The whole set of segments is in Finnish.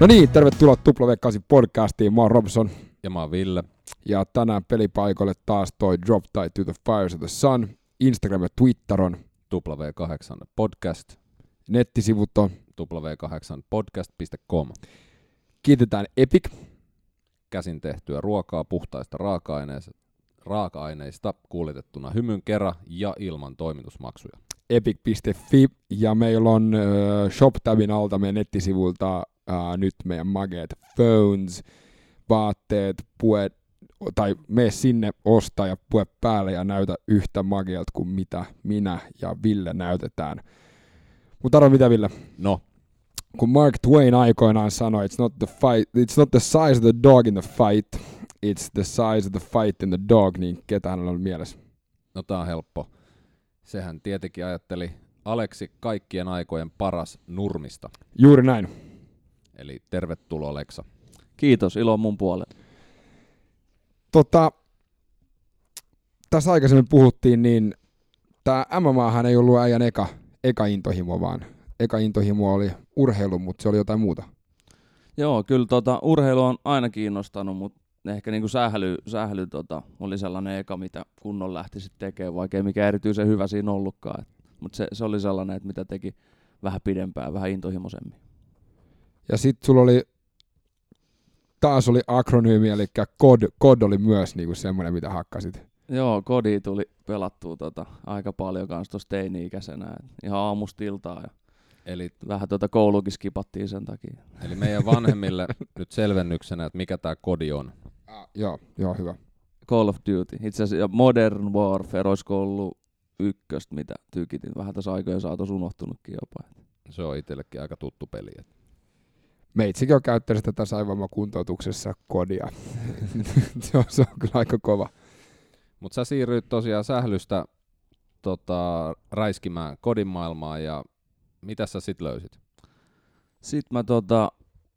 No niin, tervetuloa W8 Podcastiin. Mä oon Robson. Ja mä oon Ville. Ja tänään pelipaikoille taas toi Drop Tai to the Fires of the Sun. Instagram ja Twitter on W8 Podcast. Nettisivut on w8podcast.com. Kiitetään Epic. Käsin tehtyä ruokaa puhtaista raaka-aineista kuulitettuna hymyn kera ja ilman toimitusmaksuja. Epic.fi ja meillä on ShopTabin alta meidän nettisivuilta nyt meidän mageet phones, vaatteet, puet, tai mene sinne, osta ja pue päälle ja näytä yhtä mageelta kuin mitä minä ja Ville näytetään. Mutta arvo mitä, Ville? No. Kun Mark Twain aikoinaan sanoi, it's not the size of the dog in the fight, it's the size of the fight in the dog, niin ketä hänellä on mielessä? No tää on helppo. Sehän tietenkin ajatteli Aleksi kaikkien aikojen paras nurmista. Juuri näin. Eli tervetuloa, Leksa. Kiitos, ilo mun puolella. Tässä aikaisemmin puhuttiin, niin tämä MMA-hän ei ollut äijän eka intohimo, vaan eka intohimo oli urheilu, mutta se oli jotain muuta. Joo, kyllä urheilu on aina kiinnostanut, mutta ehkä niinku sähly oli sellainen eka, mitä kunnon lähti sitten tekemään, vaikka ei mikään erityisen hyvä siinä ollutkaan. Mutta se oli sellainen, että mitä teki vähän pidempään, vähän intohimoisemmin. Ja sitten sulla oli, taas oli akronyymi, eli KOD oli myös niinku semmoinen, mitä hakkasit. Joo, KODia tuli pelattua aika paljon kans tuossa teini-ikäisenä, ihan aamusta iltaan. Eli vähän kouluukin skipattiin sen takia. Eli meidän vanhemmille nyt selvennyksenä, että mikä tää KOD on. Joo, hyvä. Call of Duty. Itse asiassa Modern War Ferois ollut ykköstä, mitä tykitin. Vähän tässä aikojen saatossa unohtunutkin jopa. Se on itsellekin aika tuttu peli. Meitsikin on käyttänyt sitä tässä aivovammakuntoutuksessa KODia. se on kyllä aika kova. Mutta sä siirryit tosiaan sählystä räiskimään KODin maailmaan, ja mitä sä sit löysit? Sitten mä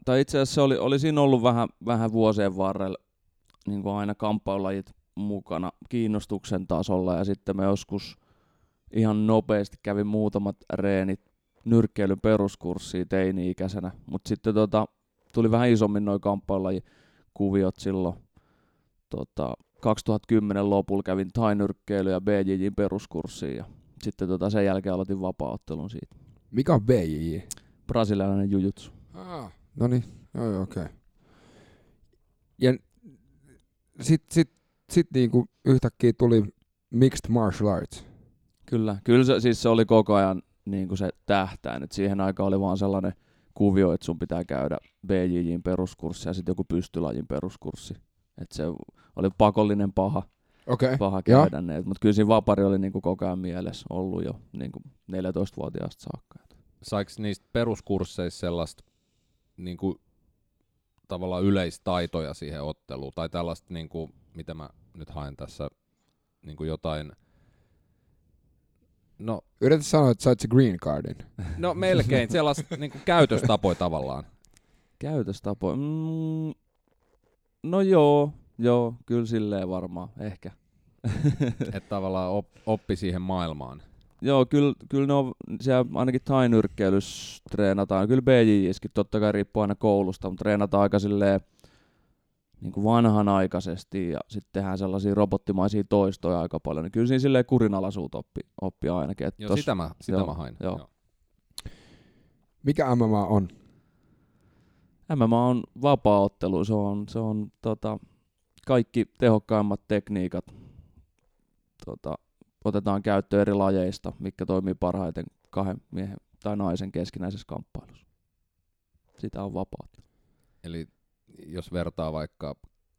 tai itse asiassa oli siinä ollut vähän vuosien varrella niin kuin aina kamppailulajit mukana kiinnostuksen tasolla, ja sitten mä joskus ihan nopeasti kävin muutamat reenit nyrkkeilyn peruskurssia teini-ikäisenä, mutta sitten tuli vähän isommin noi kamppailulajikuviot silloin. 2010 lopulla kävin thai-nyrkkeilyä ja BJJ:n peruskurssiin, ja sitten sen jälkeen aloitin vapaa-ottelun siitä. Mikä on BJJ? Brasilialainen jujutsu. No niin, okei. Okay. Ja sit niinku yhtäkkiä tuli Mixed Martial Arts. Kyllä se oli koko ajan niinku se tähtäin, että siihen aikaan oli vaan sellainen kuvio, että sun pitää käydä BJJ:n peruskurssi ja sitten joku pystylajin peruskurssi. Että se oli pakollinen paha käydä ne. Mutta kyllä siinä vapari oli niinku koko ajan mielessä ollut jo niinku 14-vuotiaasta saakka. Saiko niistä peruskursseista sellaista niinku, tavallaan yleistaitoja siihen otteluun? Tai tällaista, niinku, mitä mä nyt haen tässä, niinku jotain... No, yrität sanoa, että sait se green cardin. No melkein, sellaista niinku, käytöstapoja tavallaan. Käytöstapoja? No joo, kyllä silleen varmaan, ehkä. Että tavallaan oppi siihen maailmaan. Joo, kyllä ne on, siellä ainakin thai-nyrkkeilyssä treenataan, kyllä BJJskin totta kai riippuu aina koulusta, mutta treenataan aika silleen niin kuin vanhanaikaisesti ja sitten tehdään sellaisia robottimaisia toistoja aika paljon, niin kyllä siinä silleen kurinalaisuut oppi ainakin. Joo, sitä mä hain. Joo. Mikä MMA on? MMA on vapaaottelu, se on kaikki tehokkaimmat tekniikat otetaan käyttöön eri lajeista, mitkä toimii parhaiten kahden miehen tai naisen keskinäisessä kamppailussa. Sitä on vapaaottelu. Eli jos vertaa vaikka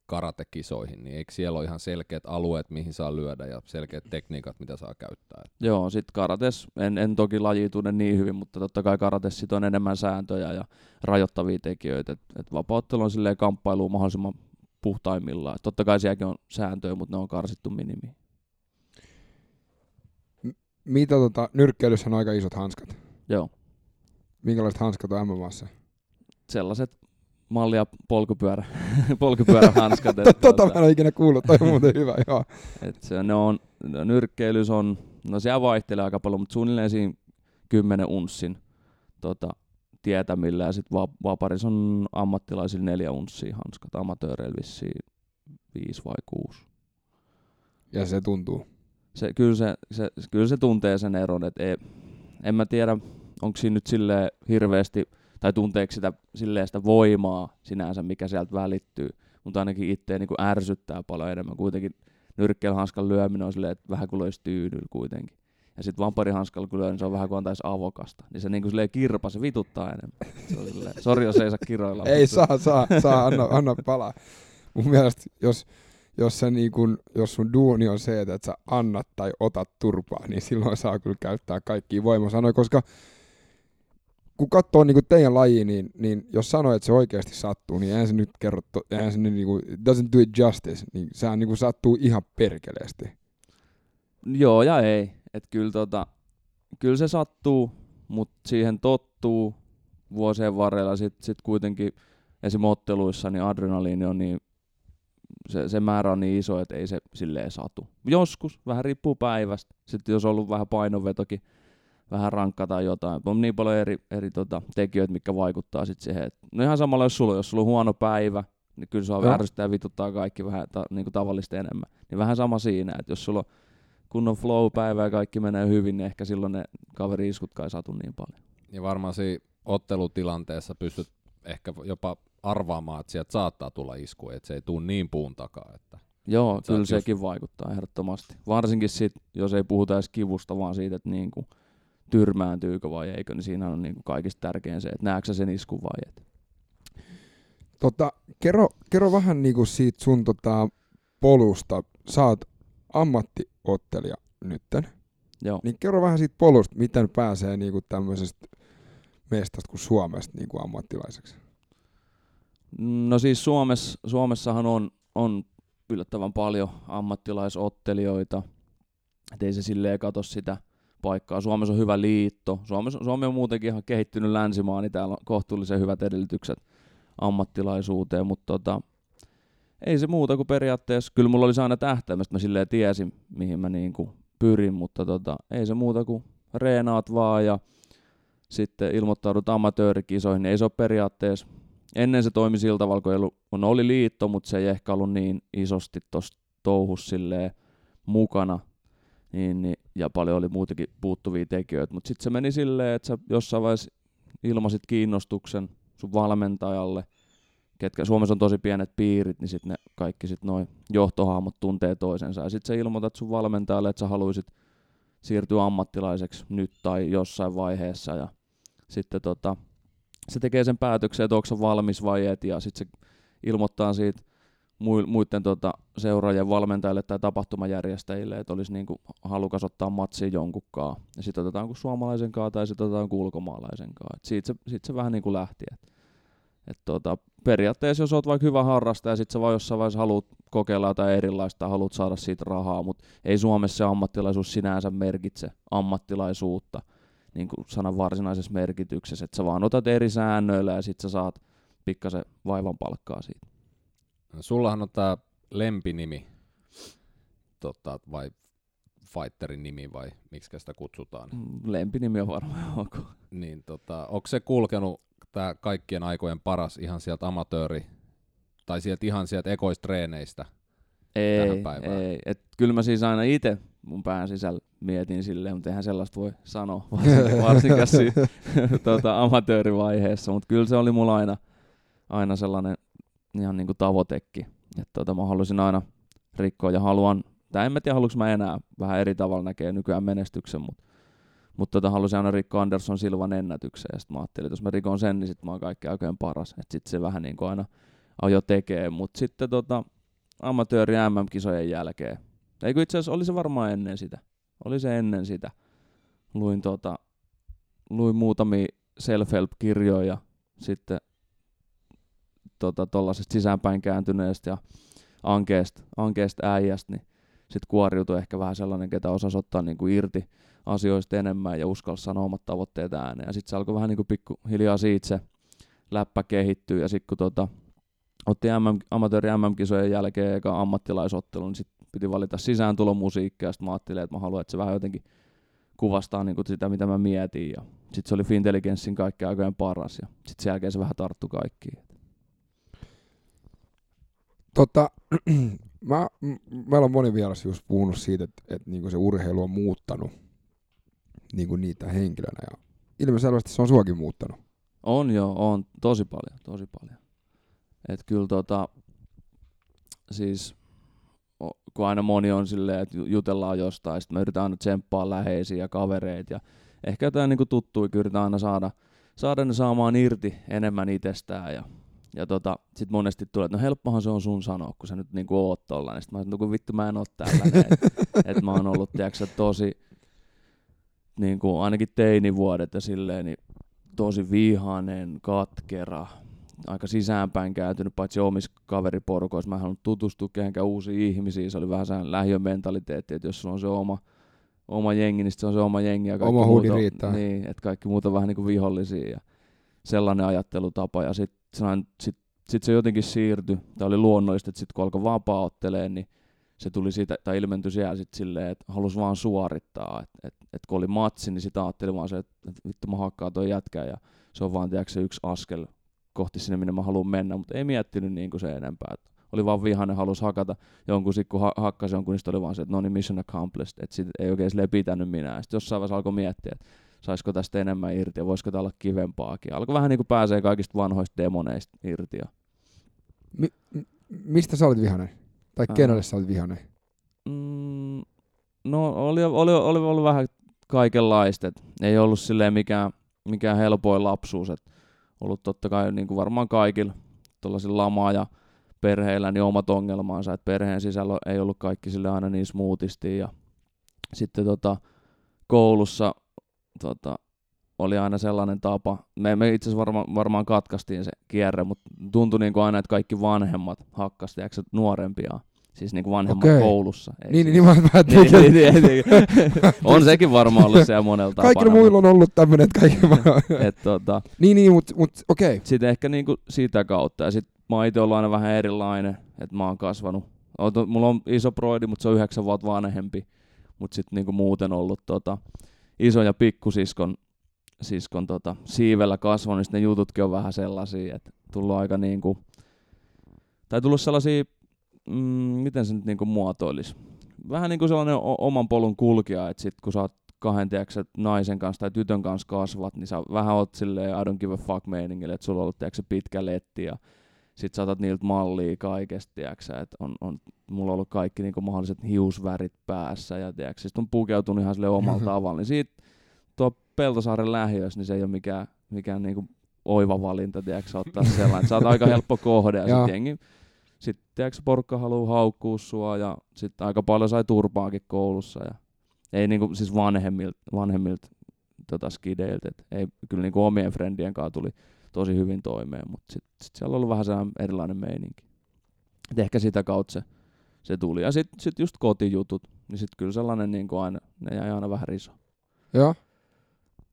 karatekisoihin, niin eikö siellä ole ihan selkeät alueet, mihin saa lyödä ja selkeät tekniikat, mitä saa käyttää? Joo, sitten karates, en toki laji tunne niin hyvin, mutta totta kai karates sit on enemmän sääntöjä ja rajoittavia tekijöitä. Et vapauttelu on silleen kamppailuun mahdollisimman puhtaimmillaan. Et totta kai sielläkin on sääntöjä, mutta ne on karsittu minimiin. Mitä nyrkkeilyssä on aika isot hanskat? Joo. Minkälaiset hanskat on MMA:ssa? Sellaiset. Mallia polkupyörähanskat. Mä en ole ikinä kuullut, toi on muuten hyvä, joo. Et se, ne on nyrkkeilys on, no siellä vaihtelee aika paljon, mutta suunnilleen siinä 10 unssin tietämillä, ja sitten vaaparissa on ammattilaisilla 4 unssia hanskat, amatööreillä vissiin 5 vai 6. Ja se tuntuu? Kyllä se tuntee sen eron, että en mä tiedä, onko siinä nyt silleen hirveästi, tai tunteeko sitä voimaa sinänsä, mikä sieltä välittyy, mutta ainakin itseä niin ärsyttää paljon enemmän. Kuitenkin nyrkkeilyhanskan lyöminen on silleen, että vähän kuin löisi tyydyllä kuitenkin. Ja sitten vamparihanskalla kun lyö, niin se on vähän kuin antaisi avokasta. Niin se niin kuin kirpa, se vituttaa enemmän. Sori, jos ei saa kiroilla. Ei saa, anna palaa. Mun mielestä, jos sun duuni on se, että sä annat tai otat turpaa, niin silloin saa kyllä käyttää kaikkia voimasanoja, koska kun katsoo niin kuin teidän lajiin, niin jos sanoo, että se oikeasti sattuu, niin eihän se nyt kerrottu, eihän se nyt niin kuin, doesn't do it justice, niin sehän niin kuin sattuu ihan perkeleesti. Joo ja ei. Että kyllä se sattuu, mutta siihen tottuu vuosien varrella. Sitten kuitenkin esim. Otteluissa niin adrenaliini on niin, se määrä on niin iso, että ei se silleen satu. Joskus, vähän riippuu päivästä. Sitten jos on ollut vähän painonvetokin, vähän rankka tai jotain. On niin paljon eri tekijöitä, mitkä vaikuttaa sitten siihen. Et, no ihan samalla, jos sulla on huono päivä, niin kyllä se on ärsyttää ja vituttaa kaikki vähän niin kuin tavallista enemmän. Niin vähän sama siinä, että jos sulla on kunnon flow-päivä ja kaikki menee hyvin, niin ehkä silloin ne kaveri-iskutkaan ei satu niin paljon. Ja varmaan siinä ottelutilanteessa pystyt ehkä jopa arvaamaan, että sieltä saattaa tulla isku, että se ei tule niin puun takaa. Että joo, että kyllä sekin vaikuttaa ehdottomasti. Varsinkin sit, jos ei puhuta edes kivusta, vaan siitä, että niinku tyrmääntyykö vai eikö, niin siinä on niinku kaikista tärkein se, että näetkö sä sen iskun vai et. Kerro vähän niinku siitä sun polusta. Sä oot ammattiottelija nytten. Joo. Niin kerro vähän siitä polusta, miten pääsee niinku tämmöisestä mestasta kuin Suomesta niinku ammattilaiseksi. No siis Suomessahan on yllättävän paljon ammattilaisottelijoita. Et ei se silleen kato sitä paikkaa. Suomessa on hyvä liitto. Suomi on muutenkin ihan kehittynyt länsimaa, niin täällä on kohtuullisen hyvät edellytykset ammattilaisuuteen, mutta ei se muuta kuin periaatteessa. Kyllä mulla oli aina tähtäimestä, mä silleen tiesin, mihin mä niinku pyrin, mutta ei se muuta kuin reenaat vaan ja sitten ilmoittaudut amatöörikisoihin. Ei se ole periaatteessa. Ennen se toimi sillä tavalla, kun oli liitto, mutta se ei ehkä ollut niin isosti tuossa touhussa mukana. Niin, ja paljon oli muutenkin puuttuvia tekijöitä. Mutta sitten se meni silleen, että sä jossain vaiheessa ilmasit kiinnostuksen sun valmentajalle, ketkä Suomessa on tosi pienet piirit, niin sitten ne kaikki noi johtohahmot tuntee toisensa. Ja sitten sä ilmoitat sun valmentajalle, että sä haluisit siirtyä ammattilaiseksi nyt tai jossain vaiheessa. Ja sitten se tekee sen päätöksen, että onko se valmis vai et, ja sitten se ilmoittaa siitä muiden seuraajien valmentajille tai tapahtumajärjestäjille, että olisi niinku halukas ottaa matsia jonkunkaan. Ja sitten otetaan kuin suomalaisen kaa tai sitten otetaan kuin ulkomaalaisen kaa. Siitä se vähän niin kuin lähti. Periaatteessa jos olet vaikka hyvä harrastaja, sitten sä vaan jossain vaiheessa haluat kokeilla jotain erilaista, haluat saada siitä rahaa, mutta ei Suomessa se ammattilaisuus sinänsä merkitse ammattilaisuutta. Niin kuin sanan varsinaisessa merkityksessä, että sä vaan otat eri säännöillä ja sit sä saat pikkasen vaivan palkkaa siitä. No, sullahan on tää lempinimi, vai fighterin nimi, vai miksikä sitä kutsutaan? Lempinimi on varmaan ok. Niin, onko se kulkenut tää kaikkien aikojen paras ihan sieltä amatööri, tai sieltä ihan sieltä ekoistreeneistä tähän päivään? Ei, kyllä mä siis aina itse mun pään sisällä mietin silleen, mutta eihän sellaista voi sanoa, varsinkaan amatöörivaiheessa, mutta kyllä se oli mulla aina sellainen ihan niinku tavoitekin, että mä halusin aina rikkoa ja haluan, tai en mä tiedä haluanko mä enää, vähän eri tavalla näkee nykyään menestyksen, mutta halusin aina rikkoa Anderson Silvan ennätyksen, ja sitten mä ajattelin, että jos mä rikon sen, niin sit mä oon kaikki aikojen paras, että sit se vähän niinku aina ajo tekee, mutta sitten amatööri MM-kisojen jälkeen, eikö itse asiassa, oli se varmaan ennen sitä. Luin muutamia self-help-kirjoja sitten tuollaisesta sisäänpäin kääntyneestä ja ankeesta äijästä, niin sitten kuoriutui ehkä vähän sellainen, ketä osasi ottaa niin kuin irti asioista enemmän ja uskalsi sanoa omat tavoitteet ääneen. Ja sitten se alkoi vähän niin kuin pikkuhiljaa siitä se läppä kehittyä, ja sitten kun otti amatööri MM-kisojen jälkeen eka ammattilaisottelu, niin sitten piti valita sisääntulomusiikkia, ja sitten mä ajattelin, että mä haluan, että se vähän jotenkin kuvastaa niin kuin sitä, mitä mä mietin. Ja sitten se oli Fintelligenssin kaikkien aikojen paras, ja sitten sen jälkeen se vähän tarttui kaikkiin. Meillä on moni vieras just puhunut siitä, että niinku se urheilu on muuttanut niinku niitä henkilönä, ja ilmeisesti se on suakin muuttanut. On joo, on tosi paljon. Et kyllä siis kun aina moni on silleen, että jutellaan jostain, sitten me yritetään aina tsemppaa läheisiä ja kavereita, ja ehkä jotain niinku tuttuikin yritetään aina saada ne saamaan irti enemmän itsestään, ja sit monesti tulee, että no helppohan se on sun sanoa, kun sä nyt niinku oot tollainen. Sitten mä sanoin, että vittu mä en oo tällainen. Että mä oon ollut, tiiäksä, tosi, niinku ainakin teinivuodet ja silleen, niin tosi vihainen, katkera, aika sisäänpäin kääntynyt, paitsi omissa kaveriporukoissa. Mä en halunnut tutustua kehenkään uusiin ihmisiin. Se oli vähän sehän lähiön mentaliteetti, että jos sulla on se oma jengi, niin se on se oma jengi. Ja oma huudi riittää. Niin, että kaikki muut on vähän niinku vihollisia ja sellainen ajattelutapa. Ja Sitten se jotenkin siirtyi, tai oli luonnollista, että sitten kun alkoi vapaa-ottelemaan, niin se tuli siitä, tai ilmentyi siellä sitten silleen, että halusi vaan suorittaa. Et kun oli matsi, niin sitä ajattelin vaan se, että vittu mä hakkaan toi jätkään, ja se on vaan tiedätkö, se yksi askel kohti sinne, minne mä haluan mennä, mutta ei miettinyt niin kuin se enempää. Et oli vaan vihainen, halusi hakata jonkun, sitten kun hakkasi jonkun, niin sitten oli vaan se, että no niin, mission accomplished, että ei oikein silleen pitänyt minä. Ja sitten jossain vaiheessa alkoi miettiä, että saisiko tästä enemmän irti ja voisiko tää olla kivempaakin. Alkoi vähän niin kuin pääsee kaikista vanhoista demoneista irti. Mistä sä olit vihainen? Tai kenelle sä olit vihainen? No oli ollut vähän kaikenlaista. Et ei ollut silleen mikään helpoin lapsuus. Et ollut totta kai niin kuin varmaan kaikilla tuollaisilla lamaa ja perheillä niin omat ongelmansa. Et perheen sisällä ei ollut kaikki sille aina niin smoothisti. Ja sitten koulussa oli aina sellainen tapa, me itse asiassa varmaan katkaistiin se kierre, mutta tuntui niin kuin aina, että kaikki vanhemmat hakkasi nuorempia, siis niin kuin vanhemmat koulussa. Niin, on sekin varmaan ollut siellä monella tapaa. Kaikilla muilla on ollut tämmöinen, että kaikki mutta okei. Sitten ehkä niin kuin sitä kautta, ja sitten mä oon itse ollut aina vähän erilainen, että mä oon kasvanut. Mulla on iso broidi, mutta se on 9 vuotta vanhempi, mutta sitten niin kuin muuten ollut iso- ja pikkusiskon siivellä kasvanut, niin sitten ne jututkin on vähän sellaisia, että tullut aika niinku, tai tullut sellaisia, miten se nyt niinku muotoilisi, vähän niinku sellainen oman polun kulkija, että sit kun sä oot kahden naisen kanssa tai tytön kanssa kasvat, niin sä vähän oot silleen I don't give a fuck meiningille, että sulla on ollut pitkä letti ja sit saatat niiltä mallia kaikesta, että mulla on ollut kaikki niinku mahdolliset hiusvärit päässä ja sit on pukeutunut ihan sille omalla tavalla, niin siitä tuo Peltosaaren lähiössä, niin se ei ole mikään niinku oiva valinta, ottaa sellainen, sä oot aika helppo kohde ja sit jengi, sit porukka haluu haukkuu sua ja sit aika paljon sai turpaakin koulussa ja ei niinku siis vanhemmilta skideiltä, et ei kyllä niinku omien frendien kanssa tuli tosi hyvin toimeen, mutta sit siellä on ollut vähän sellainen erilainen meininki. Et ehkä sitä kautta se tuli. Ja sit just kotijutut, niin sit kyllä sellainen niin kuin aina, ne jäi aina vähän riso. Joo.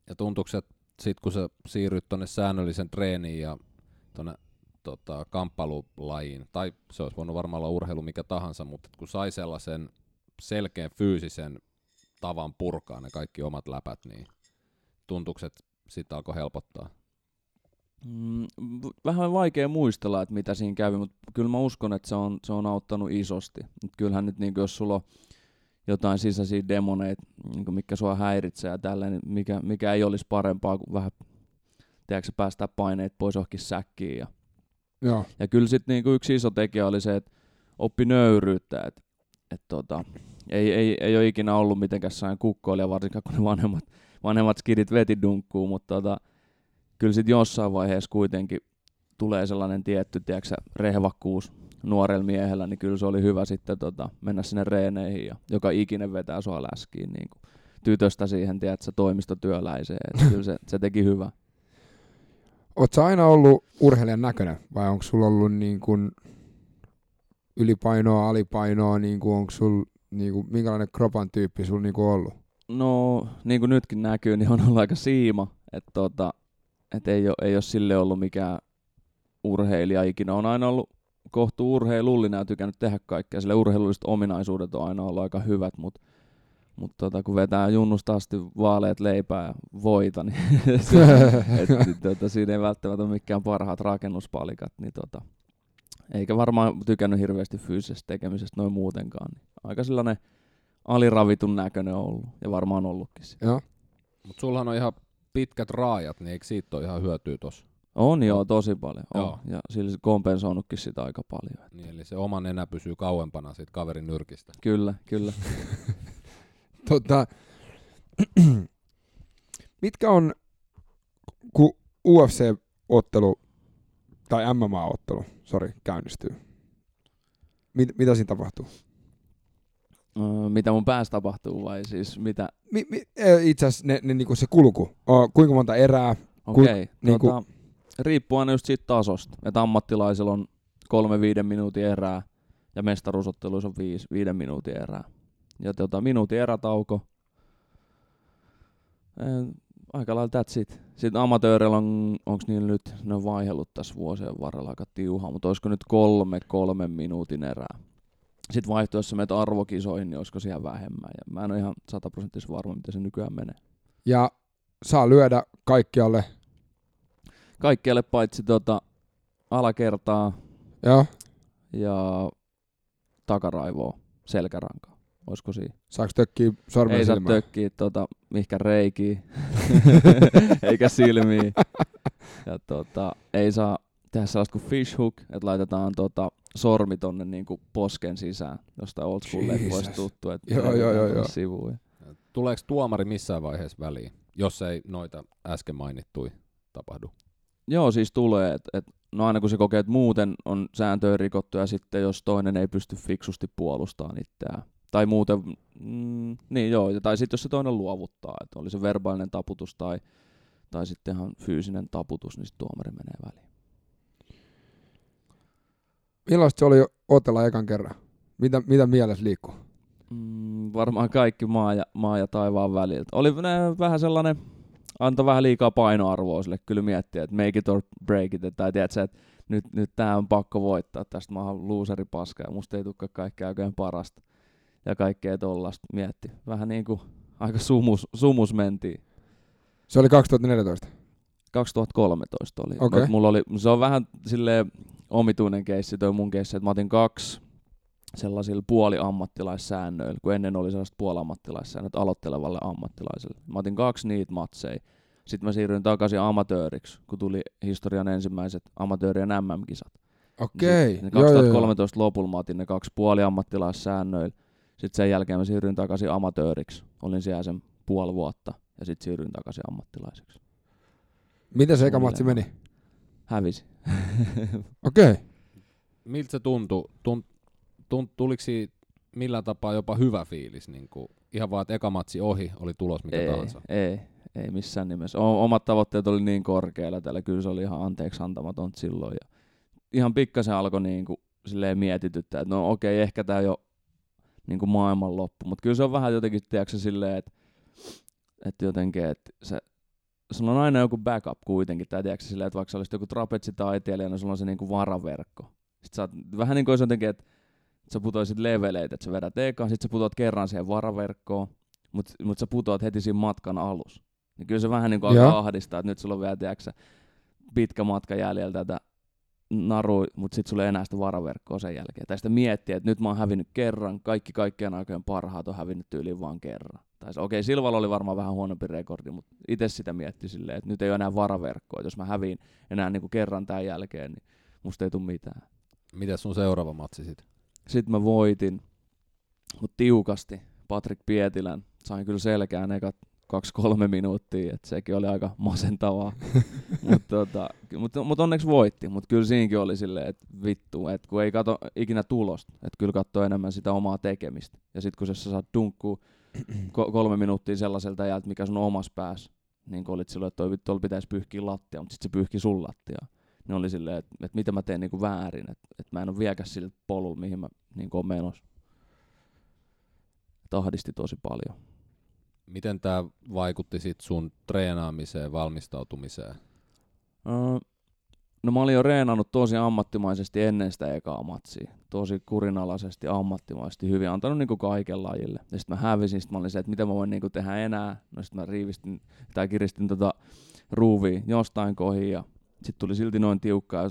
Ja tuntuuko, että sit kun sä siirryt tonne säännöllisen treeniin ja tonne kamppailulajiin, tai se olisi voinut varmaan olla urheilu mikä tahansa, mutta kun sai sellaisen selkeän fyysisen tavan purkaa ne kaikki omat läpät, niin tuntuuko, että sitä alkoi helpottaa? Vähän vaikea muistella, että mitä siinä kävi, mutta kyllä mä uskon, että se on auttanut isosti. Et kyllähän nyt, niin jos sulla on jotain sisäisiä demoneita, niin mitkä sua häiritsee ja tälleen, niin mikä ei olisi parempaa kuin vähän päästää paineet pois johonkin säkkiin. Ja kyllä sitten niin yksi iso tekijä oli se, että oppi nöyryyttä. Ei ole ikinä ollut mitenkään kukkoilija, varsinkaan kun ne vanhemmat skidit veti dunkkuun, mutta kyllä sitten jossain vaiheessa kuitenkin tulee sellainen tietty rehvakkuus nuorella miehellä, niin kyllä se oli hyvä sitten mennä sinne reeneihin, ja joka ikinen vetää sua läskiin niin kuin tytöstä siihen toimistotyöläiseen, että kyllä se teki hyvä. Oletko aina ollut urheilijan näköinen vai onko sulla ollut niin kuin ylipainoa, alipainoa, niin kuin onko sulla, niin kuin, minkälainen kropan tyyppi sulla niin kuin ollut? No niin kuin nytkin näkyy, niin on ollut aika siima, että että ei ole sille ollut mikään urheilija ikinä. On aina ollut kohtuu urheilullinen ja tykännyt tehdä kaikkea. Sille urheilulliset ominaisuudet on aina ollut aika hyvät, mutta Mutta kun vetää junnusta asti vaaleat leipää ja voita, niin siinä ei välttämättä ole mikään parhaat rakennuspalikat. Niin eikä varmaan tykännyt hirveästi fyysisestä tekemisestä noin muutenkaan. Niin aika sellainen aliravitun näköinen ollut ja varmaan ollutkin. Mutta sullahan on ihan pitkät raajat, niin eikö siitä ole ihan hyötyä tossa? On joo, tosi paljon. Joo. Ja sillä kompensoinutkin sitä aika paljon. Että... Niin, eli se oma nenä pysyy kauempana siitä kaverin nyrkistä. Kyllä, kyllä. Mitkä on, kun UFC-ottelu tai MMA-ottelu, käynnistyy, mitä siinä tapahtuu? Mitä mun päässä tapahtuu vai siis mitä? Itse asiassa niinku se kulku, kuinka monta erää? Okei, riippuu aina just siitä tasosta, että ammattilaisilla on 3-5 minuutin erää ja mestaruusotteluissa on 5 minuutin erää. Ja minuutin erätauko, aika lailla that's it. Sitten amatöörillä on, onko niillä nyt, ne on vaihdellut tässä vuosien varrella aika tiuhaa, mutta olisiko nyt 3 minuutin erää. Sitten vaihtoehtoissa menet arvokisoihin, niin olisiko siihen vähemmän. Ja mä en ole ihan 100% varma, miten se nykyään menee. Ja saa lyödä kaikkialle? Kaikkialle paitsi alakertaa ja takaraivoa, selkärankaa. Olisiko siinä? Saako tökkiä sormen ei silmään? Ei saa tökkiä mihinkään reikiin, eikä silmiin. Ja ei saa tehdä sellaista kuin fishhook, että laitetaan sormi tonne niinku posken sisään, josta old school leffoista tuttu, että sivuun. Tuleeko tuomari missään vaiheessa väliin, jos ei noita äsken mainittui tapahdu? Joo, siis tulee, no aina kun se kokee, että muuten on sääntöä rikottu ja sitten jos toinen ei pysty fiksusti puolustamaan itseään. Tai muuten, tai sitten jos se toinen luovuttaa, että oli se verbaalinen taputus tai sitten ihan fyysinen taputus, niin sitten tuomari menee väliin. Millaista se oli otella ekan kerran? Mitä mielessä liikkuu? Varmaan kaikki maa ja taivaan väliltä. Oli vähän sellainen, antoi vähän liikaa painoarvoa sille, kyllä miettiä, että make it or break it, tai tiedätkö, että nyt tää on pakko voittaa, tästä mä oon looseripaska ja musta ei tulekaan kaikkea oikein parasta. Ja kaikkea tollaista mietti. Vähän niin kuin aika sumus mentiin. Se oli 2014? 2013 oli. Okay. Se on vähän silleen omituinen keissi toi mun keissi, että mä otin 2 sellaisilla puoliammattilaissäännöillä, kun ennen oli sellaiset puolammattilaissäännöt aloittelevalle ammattilaiselle. Mä otin 2 niitä matseja. Sitten mä siirryin takaisin amatööriksi, kun tuli historian ensimmäiset amatöörien MM-kisat. Okei. Okay. 2013 lopulla mä otin ne 2 puoliammattilaissäännöillä. Sitten sen jälkeen mä siirryin takaisin amatööriksi. Olin siellä sen puoli vuotta ja sitten siirryin takaisin ammattilaiseksi. Miten se eka matsi meni? Hävisi. Okei. Okay. Miltä se tuntui? Tuliko siinä millään tapaa jopa hyvä fiilis? Niin kuin ihan vaan, että eka matsi ohi, oli tulos mikä tahansa. Ei missään nimessä. Omat tavoitteet oli niin korkealla tällä. Kyllä se oli ihan anteeksi antamatonta silloin. Ja ihan pikkasen alkoi niin kuin mietityttää, että no okei, ehkä tämä jo niinku maailmanloppu, mutta kyllä se on vähän jotenkin, tiedätkö silleen, että jotenkin, että sulla on aina joku backup kuitenkin, tai tiedätkö silleen, että vaikka sä olisit joku trapezitaiteilija, niin sulla on se niinku varaverkko. Sitten sä oot, vähän niin kuin olisi jotenkin, että sä putoisit leveleitä, että sä vedät ekaan, sit sä putoat kerran siihen varaverkkoon, mutta sä putoat heti siinä matkan alus. Niin kyllä se vähän niin kuin alkaa ahdistaa, että nyt sulla on vielä, tiedätkö, pitkä matka jäljellä tätä narui, mutta sitten sulle ei enää sitä varaverkkoa sen jälkeen. Tai sitä miettii, että nyt mä oon hävinnyt kerran, kaikkien aikojen parhaat on hävinnyt tyyliin vaan kerran. Tai okei, Silvalla oli varmaan vähän huonompi rekordi, mutta itse sitä mietti silleen, että nyt ei ole enää varaverkkoa. Jos mä hävin enää niinku kerran tämän jälkeen, niin musta ei tule mitään. Mitäs sun seuraava matsi sitten? Sitten mä voitin, mutta tiukasti, Patrik Pietilän. Sain kyllä selkään ekat 2-3 minuuttia, että sekin oli aika masentavaa, mutta onneksi voitti, mutta kyllä siinkin oli silleen, että vittu, että kun ei kato ikinä tulosta, että kyllä katsoo enemmän sitä omaa tekemistä, ja sitten kun sä saat dunkkuu 3 minuuttia sellaiselta ajalta, mikä sun omassa päässä, niin kun olit silloin, että toi vittu pitäisi pyyhkiä lattia, mutta sitten se pyyhki sun lattiaa, niin oli silleen, että mitä mä teen niinku väärin, että mä en ole vieläkään sillä polulla, mihin mä niin oon menossa. Tahdisti tosi paljon. Miten tämä vaikutti sit sun treenaamiseen, valmistautumiseen? No mä olin jo reenannut tosi ammattimaisesti ennen sitä ekaa matsia. Tosi kurinalaisesti, ammattimaisesti, hyvin. Antanut niinku kaiken lajille. Ja sit mä hävisin, sit mä olin se, että mitä mä voin niinku tehdä enää. No sit mä riivistin tai kiristin tota ruuvia jostain kohin ja sit tuli silti noin tiukkaa.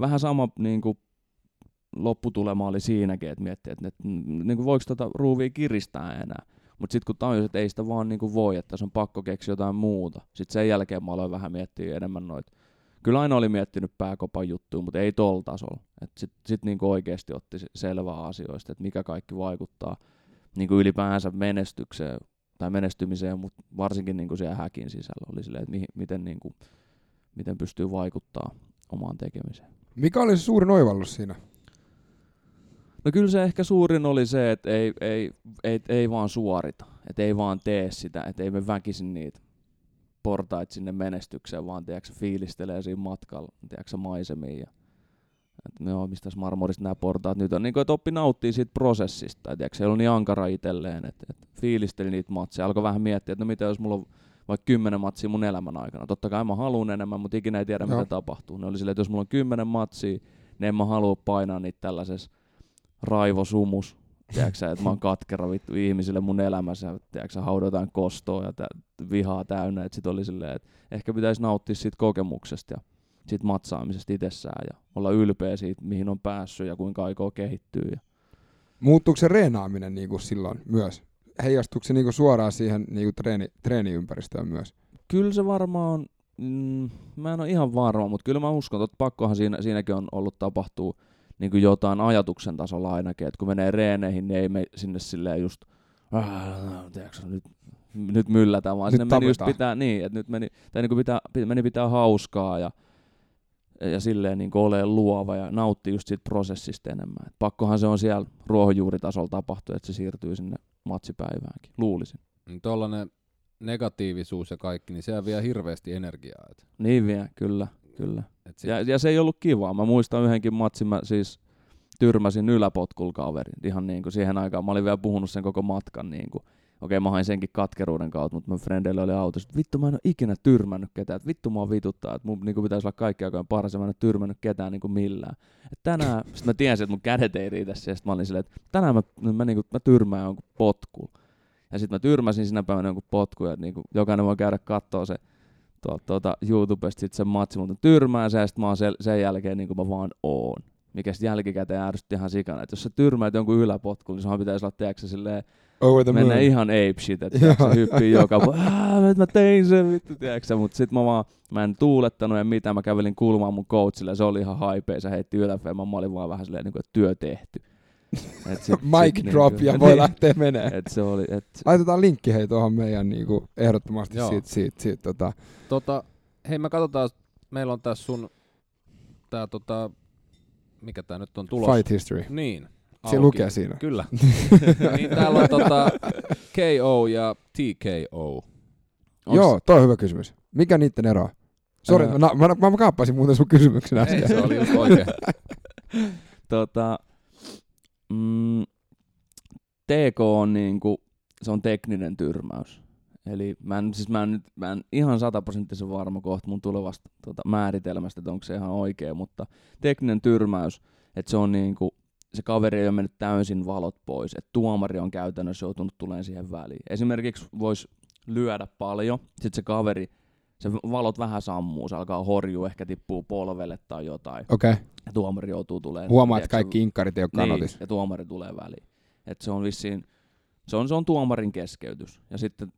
Vähän sama niinku lopputulema oli siinäkin, että miettii, että niinku voiko tota ruuvia kiristää enää. Mut sit kun tajusin, että ei sitä vaan niinku voi, että se on pakko keksiä jotain muuta. Sit sen jälkeen mä aloin vähän miettiä enemmän noita. Kyllä aina oli miettinyt pääkopan juttuja, mutta ei tolla tasolla. Sitten niinku oikeasti otti selvää asioista, että mikä kaikki vaikuttaa niinku ylipäänsä menestykseen tai menestymiseen, mutta varsinkin niinku siellä häkin sisällä oli silleen, että miten pystyy vaikuttaa omaan tekemiseen. Mikä oli se suurin oivallus siinä? No kyllä se ehkä suurin oli se, että ei vaan suorita, että ei vaan tee sitä, että ei me väkisin niitä portait sinne menestykseen, vaan tiedätkö, fiilistelee siinä matkalla tiedätkö, maisemia. Ja, että joo, mistäs marmorista nämä portaat nyt on. Niin kuin, että oppi nauttii siitä prosessista. Tiedätkö, se ei ollut niin ankara itselleen. Että fiilisteli niitä matseja. Alkoi vähän miettiä, että no mitä jos mulla on vaikka 10 matsia mun elämän aikana. Totta kai mä haluun enemmän, mutta ikinä ei tiedä, mitä tapahtuu. Ne oli silleen, että jos mulla on 10 matsia, niin en mä halua painaa niitä tällaisessa raivosumus. Tiedätkö, että mä oon katkera vittu ihmisille mun elämässä, tiedätkö, haudotaan kostoa ja vihaa täynnä, että sit oli silleen, että ehkä pitäisi nauttia siitä kokemuksesta ja siitä matsaamisesta itsessään ja olla ylpeä siitä, mihin on päässyt ja kuinka aikoo kehittyy. Ja. Muuttuuko se reenaaminen niin kuin silloin myös? Heijastuuko se niin kuin suoraan siihen niin kuin treeniympäristöön myös? Kyllä se varmaan, mä en ole ihan varma, mutta kyllä mä uskon, että pakkohan siinäkin on ollut tapahtuu. Niin kuin jotain ajatuksen tasolla ainakin, että kun menee reeneihin, niin ei me sinne silleen just tiedätkö, nyt myllätään, vaan nyt sinne meni just pitää, niin, että nyt meni pitää hauskaa ja silleen niin oleen luova ja nauttii just siitä prosessista enemmän. Et pakkohan se on siellä ruohonjuuritasolla tapahtuu, että se siirtyy sinne matsipäiväänkin, luulisin. Tuollainen negatiivisuus ja kaikki, niin se vie hirveästi energiaa. Et. Niin vie, kyllä. Ja se ei ollut kivaa. Mä muistan yhdenkin matsin, mä siis tyrmäsin yläpotkulla kaverin. Ihan niin kuin siihen aikaan. Mä olin vielä puhunut sen koko matkan. Niin kuin. Okei, mä hain senkin katkeruuden kautta, mutta mun frendeillä oli autossa. Vittu, mä en ole ikinä tyrmännyt ketään. Et vittu, mua vituttaa. Et mun niin kuin pitäisi olla kaikki aikojen paras. Mä en ole tyrmännyt ketään niin kuin millään. Et tänään, sit mä tiesin, että mun kädet ei riitä siihen. Sit mä olin silleen, että tänään mä tyrmään jonkun potkun. Ja sit mä tyrmäsin sinä päivänä jonkun potkun. Ja niin kuin jokainen voi käydä katsoa se. YouTubesta sitten sen matsi multa tyrmäänsä ja sitten mä oon sen jälkeen niin kuin mä vaan oon. Mikä sitten jälkikäteen ärsytti ihan sikana. Että jos sä tyrmäät jonkun yläpotkun, niin sehän pitäisi olla teeksä silleen mennä ihan ape shit. Että se hyppii joka puolella. Mä tein sen vittu, teeksä. Mutta sitten mä en tuulettanut ja mitään. Mä kävelin kulmaan mun coachille. Se oli ihan haipea. Se heitti yläfemman. Mä olin vaan vähän silleen niin kuin, että työ tehty. Mic drop niin, ja voi lähteä meneen. Laitetaan linkki hei tuohon meidän niinku ehdottomasti siitä. Hei mä katsotaan, meillä on tässä sun tää mikä tää nyt on tulos? Fight history. Niin. Se lukee siinä. Kyllä. Niin täällä on KO ja TKO. Onks... Joo, toi on hyvä kysymys. Mikä niitten ero on? Sori, mä kaappasin muuten sun kysymyksen äsken. Ei, se oli just oikein. TK on niinku, se on tekninen tyrmäys. Eli mä en ihan 100% varma kohta mun tulevasta määritelmästä, että onko se ihan oikea, mutta tekninen tyrmäys, että se on niinku, se kaveri ei ole mennyt täysin valot pois, että tuomari on käytännössä joutunut tulemaan siihen väliin. Esimerkiksi voisi lyödä paljon, sit se kaveri, se valot vähän sammuu, se alkaa horjua, ehkä tippuu polvelle tai jotain. Okay. Ja tuomari joutuu tulemaan. Huomaa, että kaikki inkkarit ei ole kanotissa. Niin, ja tuomari tulee väliin. Et se on vissiin, se on tuomarin keskeytys. Ja sitten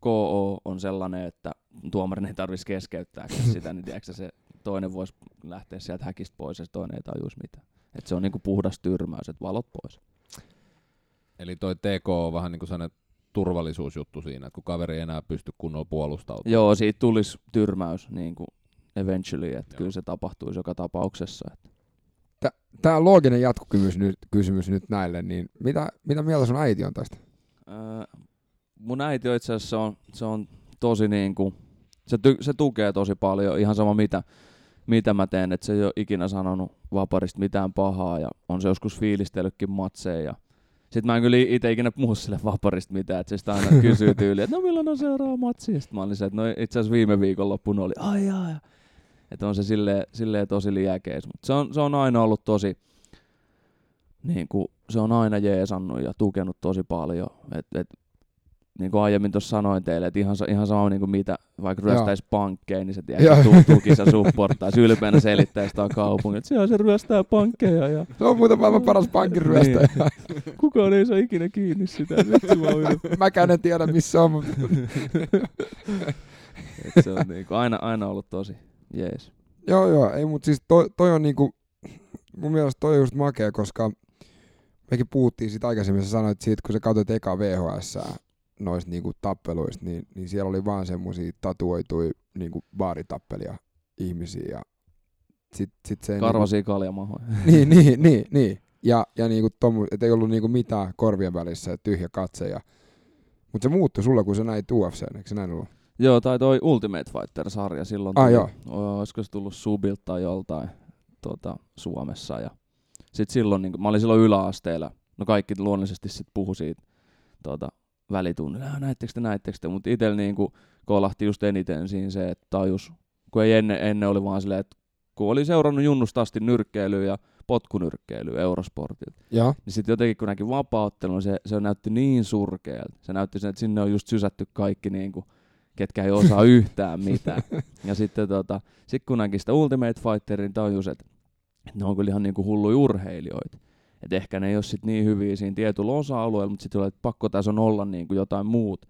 KO on sellainen, että tuomarin ei tarvitsisi keskeyttää sitä, niin tiedätkö, se toinen voisi lähteä sieltä häkistä pois ja se toinen ei tajuisi mitään. Et se on niinku puhdas tyrmäys, että valot pois. Eli toi TK on vähän niin kuin sellainen turvallisuusjuttu siinä, että kun kaveri ei enää pysty kunnolla puolustautumaan. Joo, siitä tulisi tyrmäys niin kuin eventually, että kyllä se tapahtuisi joka tapauksessa. Tämä on looginen jatkokysymys nyt näille, niin mitä mieltä sun äiti on tästä? Mun äiti on itse asiassa, se on tosi niin kuin, se tukee tosi paljon, ihan sama mitä mä teen, että se ei ole ikinä sanonut vaparista mitään pahaa ja on se joskus fiilistellytkin matseja ja sitten mä en kyllä itse ikinä puhu sille vaparista mitään, että se sitä aina kysyy tyyliin, että no milloin on seuraava matsi? Sitten mä olin se, että no itse asiassa viime viikonloppuna oli, ai. Että on se silleen tosi liäkeis. Mutta se on aina ollut tosi, niin kuin, se on aina jeesannut ja tukenut tosi paljon. Et, niin kuin aiemmin tuossa sanoin teille, että ihan sama niin kuin mitä, vaikka ryöstäisi pankkeja, niin se tukisi ja supporttaisi, ylpeänä selittäisi tämän kaupungin, että siellä se ryöstää pankkeja. Ja... Se on muuten maailman paras pankin ryöstäjä. Niin. Kukaan ei saa ikinä kiinni sitä. Mäkään en tiedä missä on. Et se on niin kuin aina ollut tosi jees. Joo, ei, mutta siis toi on niin kuin, mun mielestä toi on just makea, koska mekin puhuttiin siitä aikaisemmin, sä sanoit siitä, kun sä katsoit ekaa VHS-sää noista niinku tappeluista, niin siellä oli vaan semmosia tatuoituja niinku baaritappelia ihmisiä ja sit se karvasia niinku, kaljamahoja. Niin. Ja niinku et ei ollut niinku mitään korvien välissä, tyhjä katse ja mut se muuttui sulla, kun sä näit UFC:n, eikö se näin ollut? Joo, tai toi Ultimate Fighter-sarja silloin tuli, olisiko se tullut Subilta tai joltain Suomessa ja sit silloin niinku mä olin silloin yläasteella. No kaikki luonnollisesti sit puhu siitä välitunnilla, näittekö te, mutta itsellä niinku kolahti just eniten siinä se, että tajus, kun ei ennen oli vaan silleen, että kun oli seurannut junnusta asti nyrkkeilyä ja potkunyrkkeilyä Eurosportilta, ja niin sitten jotenkin kun näki vapaa-ottelun, se näytti niin surkealta, se näytti sen, että sinne on just sysätty kaikki niinku, ketkä ei osaa yhtään mitään, ja sitten kun näki sitä Ultimate Fighterin, tajus, että ne on kyllä ihan niinku hulluja urheilijoita. Et ehkä ne ei ole sit niin hyviä siinä tietyllä osa-alueella, mutta sitten pakko tässä on olla niinku jotain muut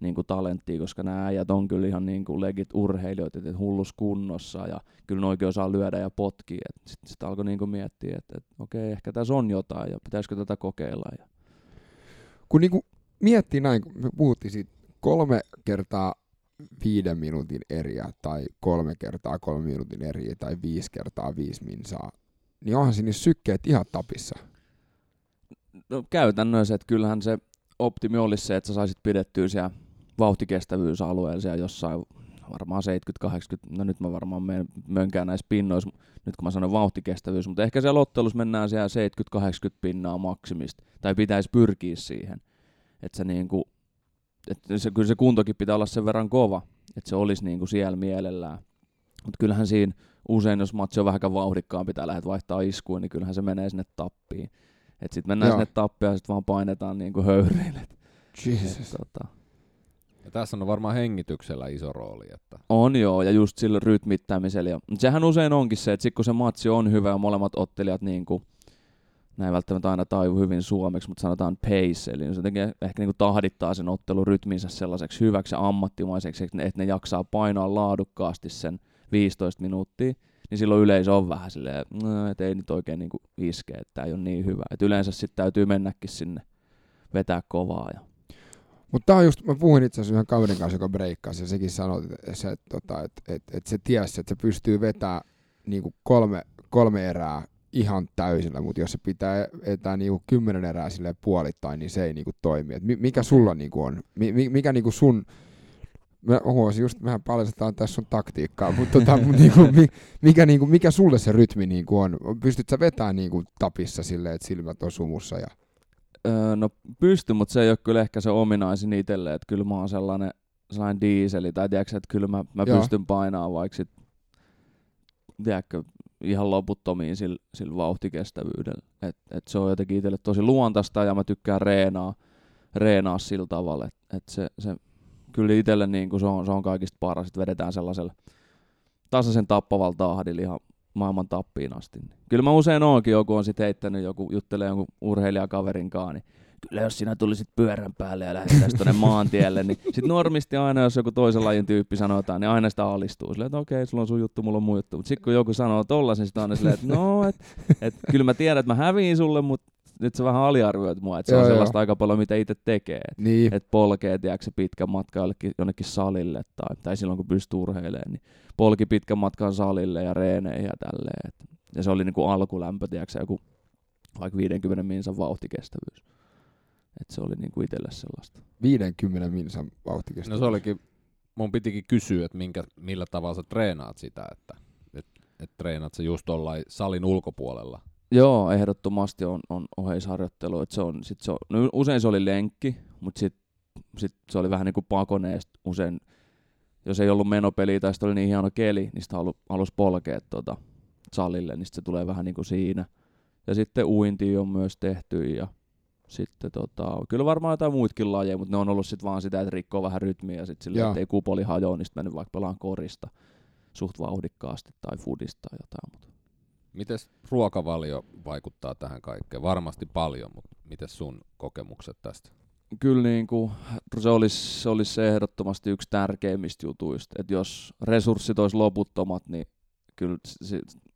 niinku talenttia, koska nämä äijät on kyllä ihan niinku legit urheilijoita, että hullus kunnossa ja kyllä ne oikein osaa lyödä ja potkia. Sitten sit alkoi niinku miettiä, että okei, ehkä tässä on jotain ja pitäisikö tätä kokeilla. Ja. Kun niinku miettii näin, kun me puhuttiin siitä 3 kertaa 5 minuutin eriä tai 3 kertaa 3 minuutin eriä tai 5 kertaa 5 minsaa, niin onhan sinne sykkeet ihan tapissa. No käytännössä, että kyllähän se optimi olisi se, että sä saisit pidettyä siellä vauhtikestävyysalueella siellä jossain varmaan 70-80, no nyt mä varmaan mönkään näissä pinnoissa, nyt kun mä sanon vauhtikestävyys, mutta ehkä siellä ottelussa mennään siellä 70-80 pinnaa maksimista, tai pitäisi pyrkiä siihen, että se niinku, että se, kyllä se kuntokin pitää olla sen verran kova, että se olisi niinku siellä mielellään, mutta kyllähän siinä usein, jos matsi on vähänkään vauhdikkaan, pitää lähteä vaihtaa iskuun, niin kyllähän se menee sinne tappiin. Että sitten mennään sinne tappiin ja sitten vaan painetaan niinku höyryille. Jesus. Ja tässä on varmaan hengityksellä iso rooli. Että. On joo, ja just sillä rytmittämisellä. Ja sehän usein onkin se, että sit kun se matsi on hyvä ja molemmat ottelijat, niinku, näin välttämättä aina taivu hyvin suomeksi, mutta sanotaan pace, eli se tekee, ehkä niinku tahdittaa sen ottelurytminsä sellaiseksi hyväksi ja ammattimaiseksi, että ne jaksaa painaa laadukkaasti sen 15 minuuttia, niin silloin yleisö on vähän silleen, että ei nyt oikein niinku iske, että tämä ei ole niin hyvä. Et yleensä sitten täytyy mennäkin sinne vetää kovaa. Ja. Mutta tämä on just, mä puhuin itse asiassa yhden kaverin kanssa, joka breikkasi, ja sekin sanoi, että se tiesi, että se pystyy vetämään niinku kolme erää ihan täysillä, mutta jos se pitää vetää niinku 10 erää silleen puolittain, niin se ei niinku toimi. Et mikä sulla niinku on? Mikä niinku sun... Mä huomasin just, mehän paljastetaan tässä sun taktiikkaa, mutta mikä sulle se rytmi niinku on? Pystyt sä vetämään niinku tapissa silleen, että silmät on sumussa? Ja... No pystyn, mutta se ei ole kyllä ehkä se ominaisin itselle, että kyllä mä oon sellainen diiseli, tai tiedätkö, että kyllä mä pystyn painamaan vaikka sit, tiedätkö, ihan loputtomiin sillä vauhtikestävyydellä. Et se on jotenkin itselle tosi luontaista ja mä tykkään reenaa sillä tavalla, että se kyllä itselle niin se on kaikista paras, että vedetään sellaisella tasaisen tappavalla tahdilla ihan maailman tappiin asti. Kyllä mä usein oonkin, joku on sit heittänyt, joku juttelee jonkun urheilijakaverinkaan, niin kyllä jos sinä tulisit pyörän päälle ja lähdettäisiin tuonne maantielle, niin sit normisti aina, jos joku toisen lajin tyyppi sanotaan, niin aina sitä alistuu silleen, että okei, sulla on sun juttu, mulla on mun juttu. Mutta sit kun joku sanoo tollasen, sit aina silleen, että no, et kyllä mä tiedän, että mä häviin sulle, mutta nyt sä vähän aliarvioit mua, että se on sellaista aika paljon, mitä itse tekee. Niin. Että polkee, tiedätkö, pitkän matkan jonnekin salille, tai silloin kun pystyy urheilemaan, niin polki pitkän matkan salille ja reeneihin ja tälleen. Ja se oli niinku alkulämpö, tiedätkö, joku vaikka 50 minsan vauhtikestävyys. Että se oli niinku itselle sellaista. 50 minsan vauhtikestävyys? No se olikin, mun pitikin kysyä, että millä tavalla sä treenaat sitä, että treenaat sä just tollain salin ulkopuolella. Joo, ehdottomasti on oheisharjoittelu, että se on sit no usein se oli lenkki, mut sit se oli vähän niinku pakoneesta usein jos ei ollut menopeliä tai sitten oli niin hieno keli, niin sitä halusi polkea salille, niin se tulee vähän niin kuin siinä. Ja sitten uintia on myös tehty ja sitten kyllä varmaan jotain muitakin lajeja, mutta ne on ollut sitten vaan sitä, että rikkoo vähän rytmiä ja sitten silleen, ettei kupoli hajoa, niin sitten mennyt vaikka pelaan korista suht vauhdikkaasti tai foodista tai jotain. Mutta. Mites ruokavalio vaikuttaa tähän kaikkeen? Varmasti paljon, mutta mites sun kokemukset tästä? Kyllä niin kuin, se olisi ehdottomasti yksi tärkeimmistä jutuista, että jos resurssit olisi loputtomat, niin kyllä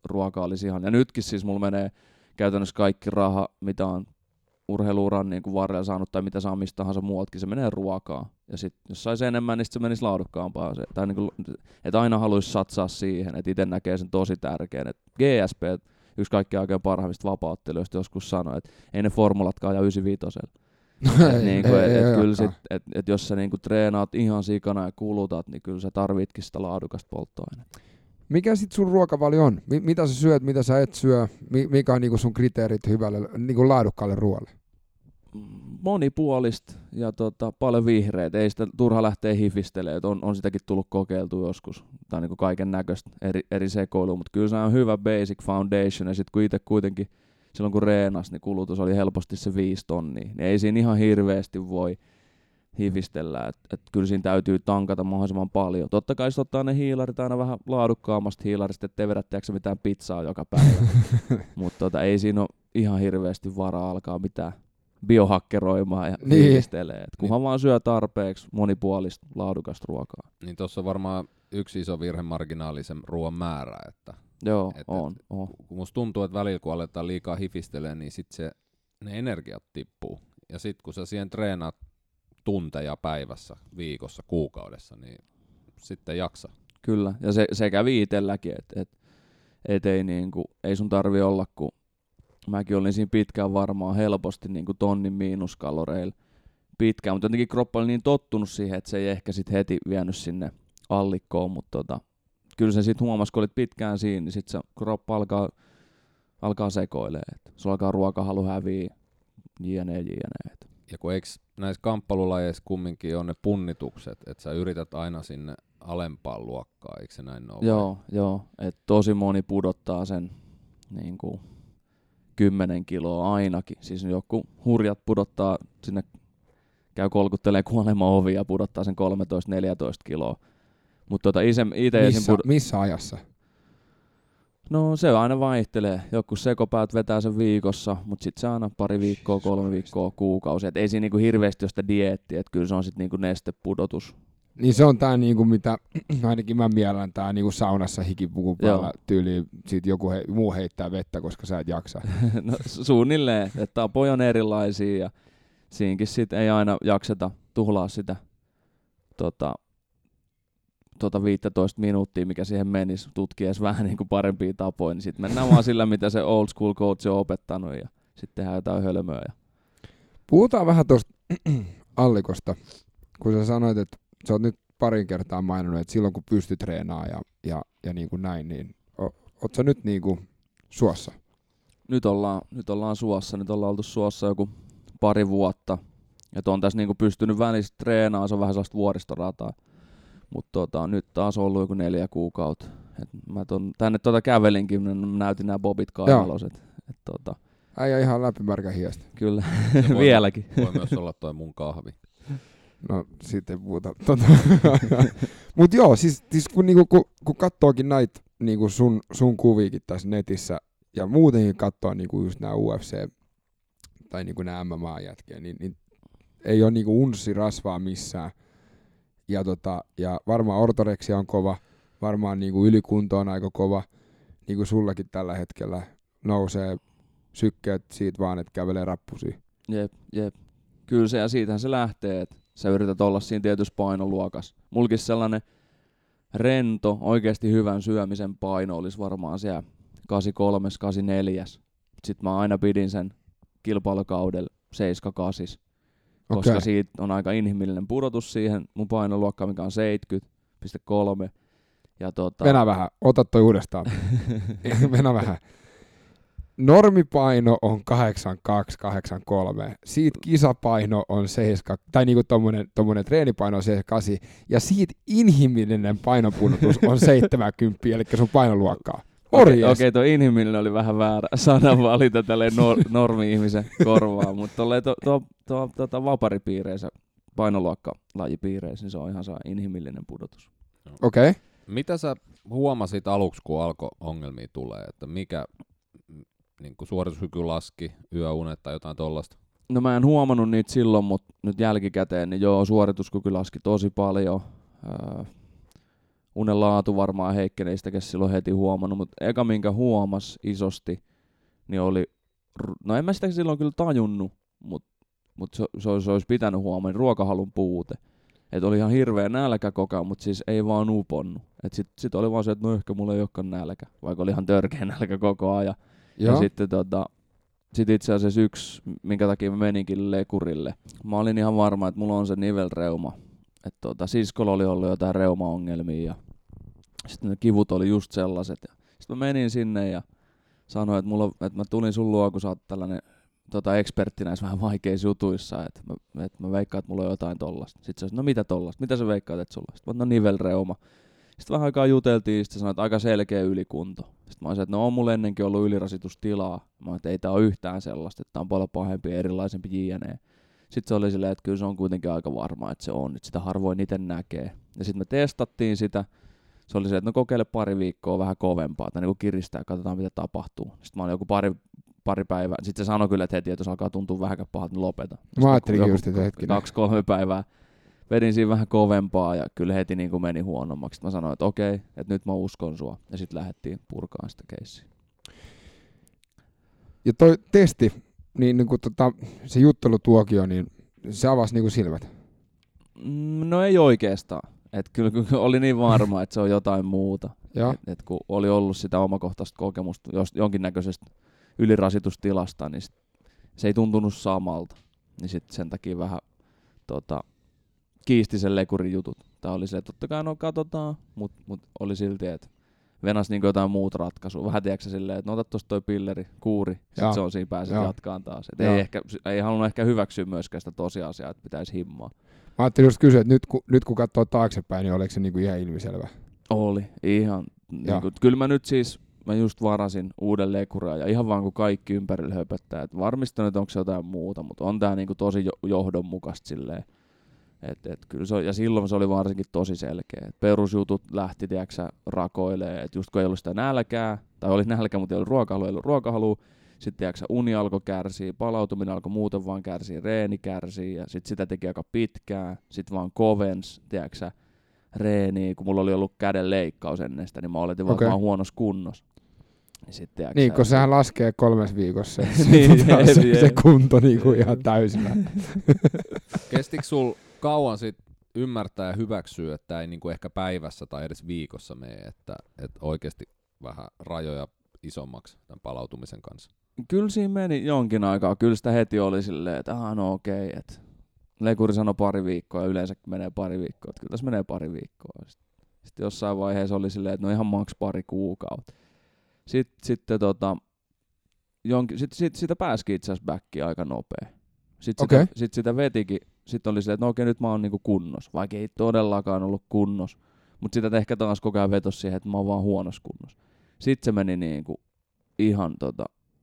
ruoka olisi ihan. Ja nytkin siis mulla menee käytännössä kaikki raha, mitä on urheiluuran niin kuin varrella saanut tai mitä saa mistä tahansa muualtakin, se menee ruokaan. Ja sitten jos saisi enemmän, niin se menisi laadukkaampaan. Tai niin kuin, että aina haluaisi satsaa siihen, että itse näkee sen tosi tärkeän. Et GSP, yksi kaikkien aikojen parhaimmista vapauttelijoista, joskus sanoi, että ei ne formulatkaan ja 95. Että jos sä niinku treenaat ihan sikana ja kulutat, niin kyllä sä tarvitkin sitä laadukasta polttoainetta. Mikä sit sun ruokavalio on? Mitä sä syöt, mitä sä et syö? Mikä on niinku sun kriteerit hyvälle, niinku laadukkaalle ruoalle? Monipuolista ja paljon vihreitä. Ei sitä turha lähteä hifistelemään. On sitäkin tullut kokeiltua joskus. Tai niinku kaiken näköistä eri sekoilua. Mutta kyllä se on hyvä basic foundation. Ja sit kun itse kuitenkin silloin kun reenas, niin kulutus oli helposti se 5 tonnia. Niin ei siinä ihan hirveästi voi hivistellä, että kyllä siinä täytyy tankata mahdollisimman paljon. Totta kai se ottaa ne hiilarit aina vähän laadukkaammasta hiilarista, ettei vedä mitään pizzaa joka päivä. Mutta ei siinä ole ihan hirveästi varaa alkaa mitään biohakkeroimaan ja hiivistelee. Kunhan vaan syö tarpeeksi monipuolista laadukasta ruokaa. Niin tuossa on varmaan yksi iso virhe marginaalisen ruoan määrä, että... Joo, on. Musta tuntuu, että välillä kun aletaan liikaa hifistelee, niin sit ne energiat tippuu. Ja sit kun sä siihen treenaat tunteja päivässä, viikossa, kuukaudessa, niin sitten jaksa. Kyllä, ja se kävi itselläkin, että ei sun tarvi olla, kun mäkin olin siinä pitkään varmaan helposti niin kuin tonnin miinuskaloreilla pitkään, mutta jotenkin kroppa oli niin tottunut siihen, että se ei ehkä sit heti vienyt sinne allikkoon, mutta kyllä se sitten huomasi, kun olit pitkään siinä, niin sitten se kroppa alkaa sekoilemaan. Sulla alkaa ruokahalu häviä, jne. Ja kun eiks näissä kamppailulajeissa kumminkin on ne punnitukset, että sä yrität aina sinne alempaan luokkaan, eikö se näin ole? Joo. Että tosi moni pudottaa sen niin kuin 10 kiloa ainakin. Siis joku hurjat pudottaa sinne, käy kolkuttelee kuolema ovi ja pudottaa sen 13-14 kiloa. Mutta missä ajassa? No se aina vaihtelee. Joku sekopäät vetää sen viikossa, mutta sitten se aina pari viikkoa, 3 viikkoa, kuukausi. Et ei siinä niinku hirveästi ole sitä dieettiä, että kyllä se on sitten niinku nestepudotus. Niin se on tämä, niinku, mitä ainakin mä miellän, tämä niinku saunassa hikipukun päällä tyyliin. Sitten joku muu heittää vettä, koska sä et jaksa. No suunnilleen, että tapoja on erilaisia ja siinkin sitten ei aina jakseta tuhlaa sitä... 15 minuuttia, mikä siihen menisi, tutkies vähän niin kuin parempia tapoja, niin sitten mennään vaan sillä, mitä se old school coach on opettanut, ja sitten tehdään jotain hölmöä. Puhutaan vähän tuosta allikosta, kun sä sanoit, että sä oot nyt parin kertaa maininnut, että silloin kun pystyt treenaamaan ja niin kuin näin, niin oot sä nyt niin kuin suossa? Nyt ollaan oltu suossa joku pari vuotta, että on tässä niin kuin pystynyt välissä treenaamaan, se on vähän sellaista vuoristorataa. Mutta nyt taas on ollut joku 4 kuukautta. Et mä tänne kävelinkin, mä näytin nämä bobit kainaloset. Äijä ihan lämpimärkä hiestä. Kyllä, vieläkin. Voi myös olla toi mun kahvi. No, siitä ei puhuta. Mut joo, siis kun kattookin näitä niinku sun kuviikin tässä netissä, ja muutenkin kattoo niinku just nää UFC tai niinku nää MMA-jätkiä, niin ei oo niinku unssi rasvaa missään. Ja varmaan ortoreksia on kova, varmaan niinku ylikunto on aika kova, niinku sullakin tällä hetkellä nousee sykkeet siitä vaan, että kävelee rappusia. Jep. Kyllä se, ja siitähän se lähtee, että sä yrität olla siinä tietyssä painoluokassa. Mulkin sellainen rento, oikeasti hyvän syömisen paino olisi varmaan siellä 83-84. Sitten mä aina pidin sen kilpailukaudella 7-8. Okay. Koska siitä on aika inhimillinen pudotus siihen mun painoluokkaan, mikä on 70,3. Venä vähän, ota toi uudestaan. Venä vähän. normipaino on 82-83, siitä kisapaino on 7, tai niinku tommonen treenipaino on 78, ja siitä inhimillinen painonpudotus on 70, eli sun painoluokkaa. Okei, tuo inhimillinen oli vähän väärä sana valita tälleen normi-ihmisen korvaa, mutta tolleen tuo vaparipiireissä, painoluokkalajipiireissä, niin se on ihan inhimillinen pudotus. Okei. Okay. Mitä sä huomasit aluksi, kun alkoi ongelmia tulee, että mikä niin kuin suorituskyky laski, yöunet tai jotain tollaista? No mä en huomannut niitä silloin, mutta nyt jälkikäteen, niin joo, suorituskyky laski tosi paljon. Unen laatu varmaan heikkenee, sitäkin silloin heti huomannut, mutta eka minkä huomas isosti, niin oli, no en mä sitä silloin kyllä tajunnut, mutta se olisi pitänyt huomioon, ruokahalun puute. Että oli ihan hirveä nälkä koko ajan, mutta siis ei vaan uponnut. Että sit oli vaan se, että no ehkä mulla ei olekaan nälkä, vaikka oli ihan törkeä nälkä koko ajan. Joo. Ja sitten sit itse asiassa yksi, minkä takia mä meninkin lekurille. Mä olin ihan varma, että mulla on se nivelreuma. Että siskolla oli ollut jotain reumaongelmia ja sitten ne kivut oli just sellaiset. Sitten mä menin sinne ja sanoin, että mä tulin sun luo, kun sä oot tällainen ekspertti näissä vähän vaikeissa jutuissa. Että mä veikkaan, että mulla on jotain tollasta. Sitten sä sanoin, no mitä tollasta? Mitä sä veikkaat, että sulla? Sitten mä oon nivelreuma. Sitten vähän aikaa juteltiin, sitten sanoin, että aika selkeä ylikunto. Sitten mä olisin, että no on mulla ennenkin ollut ylirasitustilaa. Mä olisin, että ei tää ole yhtään sellaista, että tää on paljon pahempi ja erilaisempi jne. Sitten se oli silleen, että kyllä se on kuitenkin aika varma, että se on. Nyt sitä harvoin itse näkee. Ja sitten me testattiin sitä. Se oli se, että no kokeile pari viikkoa vähän kovempaa. Tai niin kuin kiristää, katsotaan mitä tapahtuu. Sitten mä olin joku pari päivää. Sitten se sanoi kyllä, että heti, että jos alkaa tuntua vähän pahalta, niin lopeta. Mä ajattelin just sitä hetkinen. 2-3 päivää. Vedin siinä vähän kovempaa ja kyllä heti niin kuin meni huonommaksi. Sitten mä sanoin, että okei, että nyt mä uskon sua. Ja sitten lähdettiin purkaan sitä keissiä. Ja toi testi, niin se juttelutuokio, niin se avasi niin kuin silmät? No ei oikeastaan. Et kyllä oli niin varma, että se on jotain muuta. Et kun oli ollut sitä omakohtaista kokemusta jonkinnäköisestä ylirasitustilasta, niin se ei tuntunut samalta. Niin sit sen takia vähän kiisti sen lekurin jutut. Tää oli silleen, totta kai no katsotaan, mut oli silti, että venasi niin jotain muut ratkaisua. Vähän tiedätkö silleen, että no ota tosta toi pilleri, kuuri, sit se on siinä pääset jatkaan taas. Et ei halunnut ehkä hyväksyä myöskään sitä tosiasiaa, että pitäisi himmaa. Mä ajattelin just kysyä, että nyt kun katsoo taaksepäin, niin oliko se niin kuin ihan ilmiselvä? Oli, ihan. Niin kuin, kyllä mä nyt siis, mä just varasin uuden lekuria ja ihan vaan kun kaikki ympärillä höpöttää, että varmistanut, että onko se jotain muuta, mutta on tää niin kuin tosi johdonmukaista silleen. Et kyllä se, ja silloin se oli varsinkin tosi selkeä. Et perusjutut lähti rakoilemaan, että just kun ei ollut sitä nälkää, tai oli nälkä, mutta ei ollut ruokahalua, sitten uni alkoi kärsii, palautuminen alkoi muuten vaan kärsii, reeni kärsii, ja sitten sitä teki aika pitkään, sitten vaan kovensi, reeniä, kun mulla oli ollut käden leikkaus ennestä, niin mä oletin vaan huonossa kunnossa. Niin, kun sehän laskee 3 viikossa se kunto niinku ihan täysillä. Kestikö sul kauan sit ymmärtää ja hyväksyä, että ei niinku ehkä päivässä tai edes viikossa mene, että oikeasti vähän rajoja isommaksi tämän palautumisen kanssa? Kyllä siinä meni jonkin aikaa. Kyllä sitä heti oli silleen, että no okei. Et lekuri sanoi 2 viikkoa ja yleensä menee 2 viikkoa. Kyllä tässä menee 2 viikkoa. Sitten jossain vaiheessa oli silleen, että no ihan maks 2 kuukautta. Sitten sitä pääsikin itse asiassa backiin aika nopea. Sitten sitä vetikin. Sitten oli silleen, että no okei, nyt mä oon niinku kunnos. Vaikka ei todellakaan ollut kunnos. Mutta sitä ehkä taas koko ajan vetosi siihen, että mä oon vaan huonos kunnos. Sitten se meni niinku ihan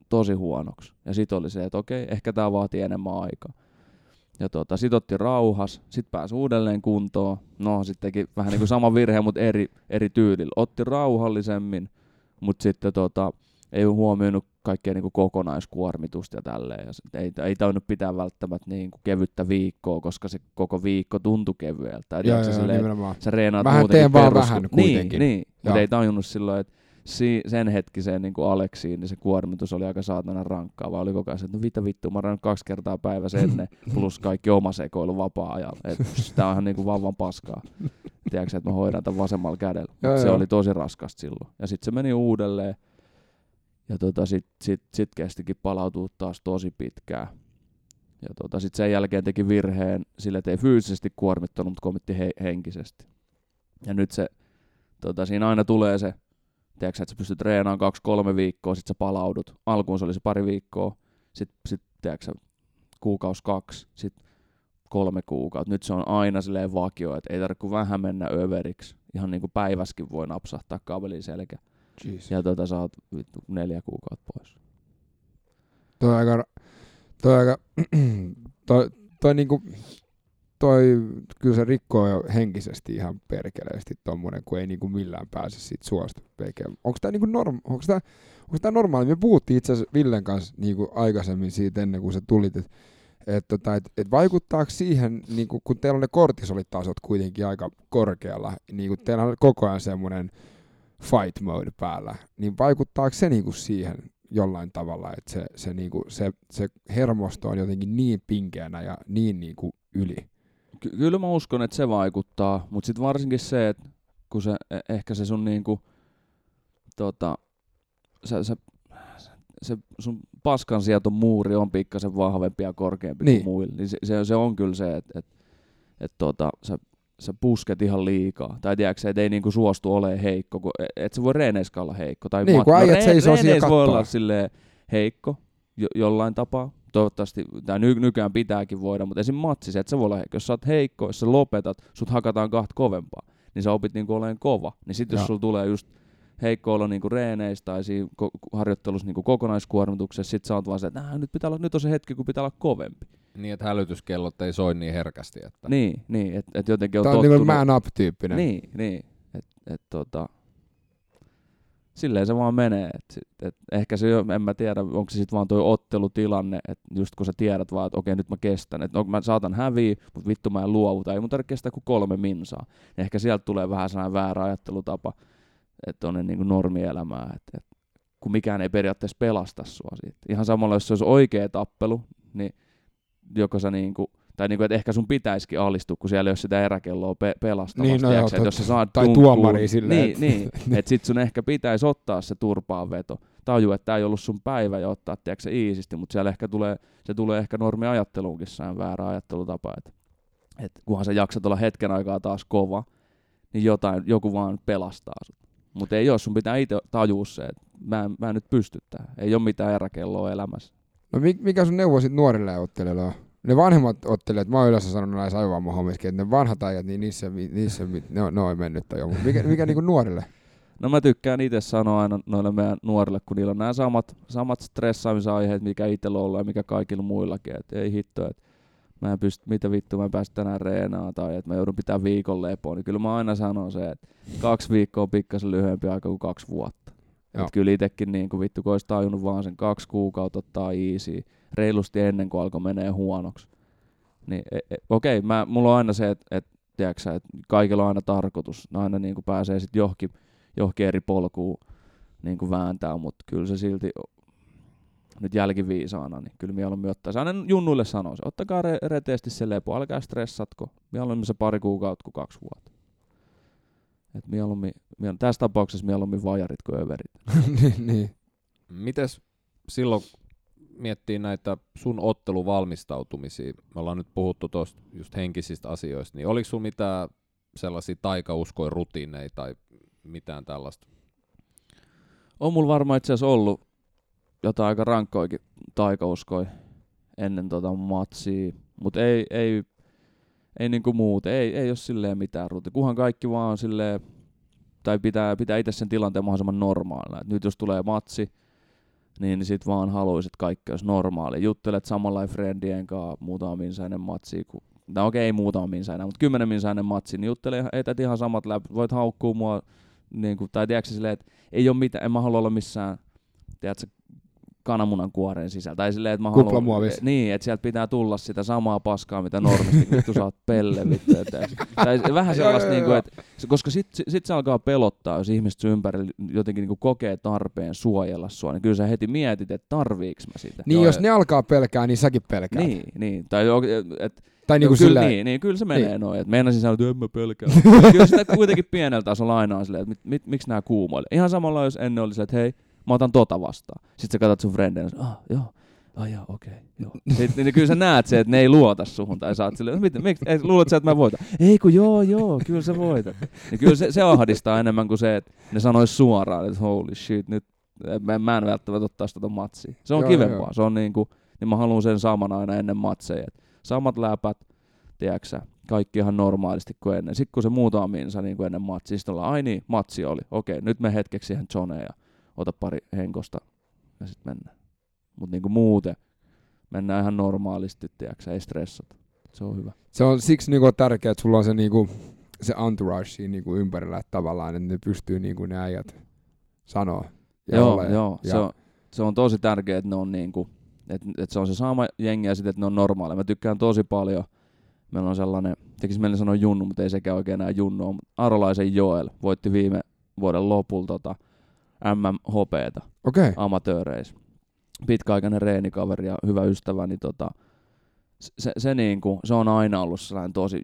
tosi huonoksi. Ja sitten oli se, että okei, ehkä tää vaatii enemmän aikaa. Ja sit otti rauhas. Sitten pääsi uudelleen kuntoon. No sit teki vähän niinku sama virhe, mutta eri tyylillä. Otti rauhallisemmin. Mutta sitten ei huomioinut kaikkea niinku kokonaiskuormitusta ja tälleen. Ja ei tainnut pitää välttämättä niinku kevyttä viikkoa, koska se koko viikko tuntui kevyeltä. Sä reenaat muutenkin peruskuun. Niin, mutta ei tajunnut silloin, että sen hetkiseen niinku Aleksiin niin se kuormitus oli aika saatana rankkaa. Vaan oli koko ajan, että no vittu, mä reenaan 2 kertaa päivässä ennen, plus kaikki oma sekoilu vapaa-ajalla. Tää on ihan niinku vauvan paskaa. Tiedätkö, että mä hoidan tämän vasemmalla kädellä. Se oli tosi raskasta silloin. Ja sitten se meni uudelleen. Ja sit kestikin palautua taas tosi pitkään. Ja sit sen jälkeen teki virheen sille, että ei fyysisesti kuormittanut, mutta kuormitti henkisesti. Ja nyt se, siinä aina tulee se tiedätkö, että sä pystyt treenaamaan 2-3 viikkoa, sit sä palaudut. Alkuun se oli se pari viikkoa, sit tiedätkö, kuukausi 2, sit 3 kuukautta. Nyt se on aina silleen vakio, että ei tarvitse kuin vähän mennä överiksi. Ihan niin kuin päiväskin voi napsahtaa kaapelin selkä. Jeez. Ja sä oot 4 kuukautta pois. Toi kyllä se rikkoo jo henkisesti ihan perkeleesti tommonen, kun ei niinku millään pääse siitä suosta veikään. Onko tämä niinku normaali? Me puhuttiin itse asiassa Villen kanssa niinku aikaisemmin siitä ennen kuin sä tulit, että vaikuttaako siihen, niinku, kun teillä on ne kortisolitasot kuitenkin aika korkealla, niinku teillä on koko ajan semmoinen fight mode päällä, niin vaikuttaako se niinku siihen jollain tavalla, että se hermosto on jotenkin niin pinkeänä ja niin niinku yli? Kyllä mä uskon, että se vaikuttaa, mutta sitten varsinkin se, että kun se, ehkä se sun niinku, se sun paskansietomuuri on pikkasen vahvempi ja korkeampi niin kuin muilla, niin se on kyllä se, että sä pusket ihan liikaa. Tai tiedätkö, et ei niinku suostu olemaan heikko, kun et se voi reeneiska olla heikko. Tai niin, kun ajat seisoo siinä kattoa. Voi olla silleen heikko jollain tapaa. Toivottavasti, tai nykään pitääkin voida, mutta esim. Matsissa, että sä voi olla heikko. Jos sä oot heikko, jos sä lopetat, sut hakataan 2 kovempaa, niin sä opit niinku oleen kova. Niin sit jos sulla tulee just heikko olo niinku reeneissä tai siinä harjoittelussa niinku kokonaiskuormituksessa, sit sä oot vaan se, että nyt on se hetki, kun pitää olla kovempi. Niin, että hälytyskellot ei soi niin herkästi. Että... Niin, että jotenkin on tottunut. Tämä on niin kuin man up-tyyppinen. Niin, silleen se vaan menee. Et ehkä se, en mä tiedä, onko se sitten vaan toi ottelutilanne, että just kun sä tiedät vaan, että okei, nyt mä kestän, että mä saatan häviä, mutta vittu mä en luovuta, ei mun tarvitse kestää kuin 3 minsaa. Ja ehkä sieltä tulee vähän sellainen väärä ajattelutapa, että on niin kuin normielämää, että kun mikään ei periaatteessa pelasta sua siitä. Ihan samalla, jos se olisi oikea tappelu, niin joko sä niinku, tai niinku, että ehkä sun pitäisikin alistua, kun siellä ei ole sitä eräkelloa pelastamassa. Niin, no joo, jos sä saat tai tuomari silleen. Niin, että sit sun ehkä pitäisi ottaa se turpaanveto. Taju, että tää ei ollut sun päivä ja ottaa, tiedätkö, iisisti, mutta siellä ehkä tulee ehkä normiajatteluunkin sään väärä ajattelutapa. Että kunhan sä jaksat olla hetken aikaa taas kova, niin joku vaan pelastaa sut. Mutta ei ole, sun pitää itse tajua se, että mä en nyt pysty tähän. Ei ole mitään eräkelloa elämässä. No mikä sun neuvo sitten nuorille ottelijoille on? Ne vanhemmat ottelijat, mä oon yleensä sanonut näissä aivovammahommissa, että ne vanhat ajat, niin ne on mennyt jo. Mikä niinku nuorille? No mä tykkään itse sanoa aina noille meidän nuorille, kun niillä on nämä samat stressaamisaiheet, mikä itsellä on ollut ja mikä kaikilla muillakin. Et ei hitto, että mä en pysty, mitä vittu, mä en päästä tänään reenaan tai että mä joudun pitää viikon lepoon. Niin kyllä mä aina sanon se, että 2 viikkoa on pikkasen lyhyempi aika kuin 2 vuotta. Että kyllä itsekin niinku vittu, kun olisi tajunnut vaan sen 2 kuukautta ottaa easy, reilusti ennen kuin alkoi menee huonoksi. Niin okei, mulla on aina se, että kaikilla on aina tarkoitus. No aina niinku pääsee sitten johonkin eri polkuun niinku vääntää, mutta kyllä se silti nyt jälkiviisaana, niin kyllä mieluummin ottaisi. Aina junnuille sanoo se, ottakaa reteesti se lepo, älkää stressatko. Mieluummin se 2 kuukautta kuin 2 vuotta. Et tässä tapauksessa mieluummin vajarit kuin överit. Niin. Mites silloin miettii näitä sun otteluvalmistautumisia, me ollaan nyt puhuttu tuosta just henkisistä asioista, niin oliko sun mitään sellaisia taikauskoja rutiineja tai mitään tällaista? On mulla varmaan itse asiassa ollut jotain aika rankkoikin taikauskoja ennen matsia, mutta ei niinku muuten, ei ole silleen mitään ruutia, kunhan kaikki vaan on silleen, tai pitää itse sen tilanteen mahdollisimman normaalina. Et nyt jos tulee matsi, niin sit vaan haluaisit, että kaikki olisi normaali. Juttelet samanlainen friendien kanssa muutama minsäinen matsi, tai okei ei muutama minsäinen, mutta 10 minsäinen matsi, niin juttele etät ihan samat läpi, voit haukkua mua, niin kuin, tai tiedätkö silleen, että ei ole mitään, en mä halua olla missään, tiedätkö, kananmunan kuoren sisällä. Tai silleen, että mä haluan... Niin, että sieltä pitää tulla sitä samaa paskaa, mitä normisti, kun sä oot pelle, vittu. Tai vähän sellaista, niin kuin, että, koska sit se alkaa pelottaa, jos ihmiset ympärillä jotenkin niin kuin kokee tarpeen suojella sua, niin kyllä sä heti mietit, että tarviiks mä sitä. Niin, jos ne alkaa pelkää, niin säkin pelkäät. Niin. Tai niin kuin kyllä, sillä... niin, kyllä se menee noin. Meinasin sanoa, että en mä pelkää. Kyllä sitä kuitenkin pienellä tasolla aina on silleen, että miksi nää kuumoilee. Ihan samalla, jos ennen oli silleen, että hei, mä otan tota vastaan. Sitten sä katsot sun frendejä ja sanoo, okei. niin kyllä sä näet se, että ne ei luota suhun tai saat sille, luulet sä, että mä voitan? Ei kun joo, kyllä sä voitat. Niin kyllä se ahdistaa enemmän kuin se, että ne sanois suoraan, että holy shit, nyt mä en välttämättä ottaa sitä matsia. Se on kivempaa, se on niinku, niin mä haluan sen saman aina ennen matseja. Et samat läpät, tiedäksä, kaikki ihan normaalisti kuin ennen. Sitten kun se muuta minsa niin kuin ennen matsia, sitten ollaan, ai niin, matsi oli, okei, nyt me hetkeksi ihan Johneen ja ota pari henkosta ja sitten mennään. Mutta niinku muuten mennään ihan normaalisti, tiedäksä, ei stressata. Se on hyvä. Se on siksi niinku tärkeää, että sulla on se, niinku, se entourage siinä niinku ympärillä tavallaan, että ne pystyy niinku ne äijät sanoa. Joo. Ja se on tosi tärkeää, että ne on niinku, että se on se sama jengi ja sitten, että ne on normaaleja. Mä tykkään tosi paljon. Meillä on sellainen, tekisi meille sanoa Junnu, mutta ei sekään oikein enää Junnu, mutta Aarolaisen Joel voitti viime vuoden lopulla MM-hopeeta amatööreissä. Pitkäaikainen reenikaveri ja hyvä ystävä, niin se on aina ollut sellainen tosi,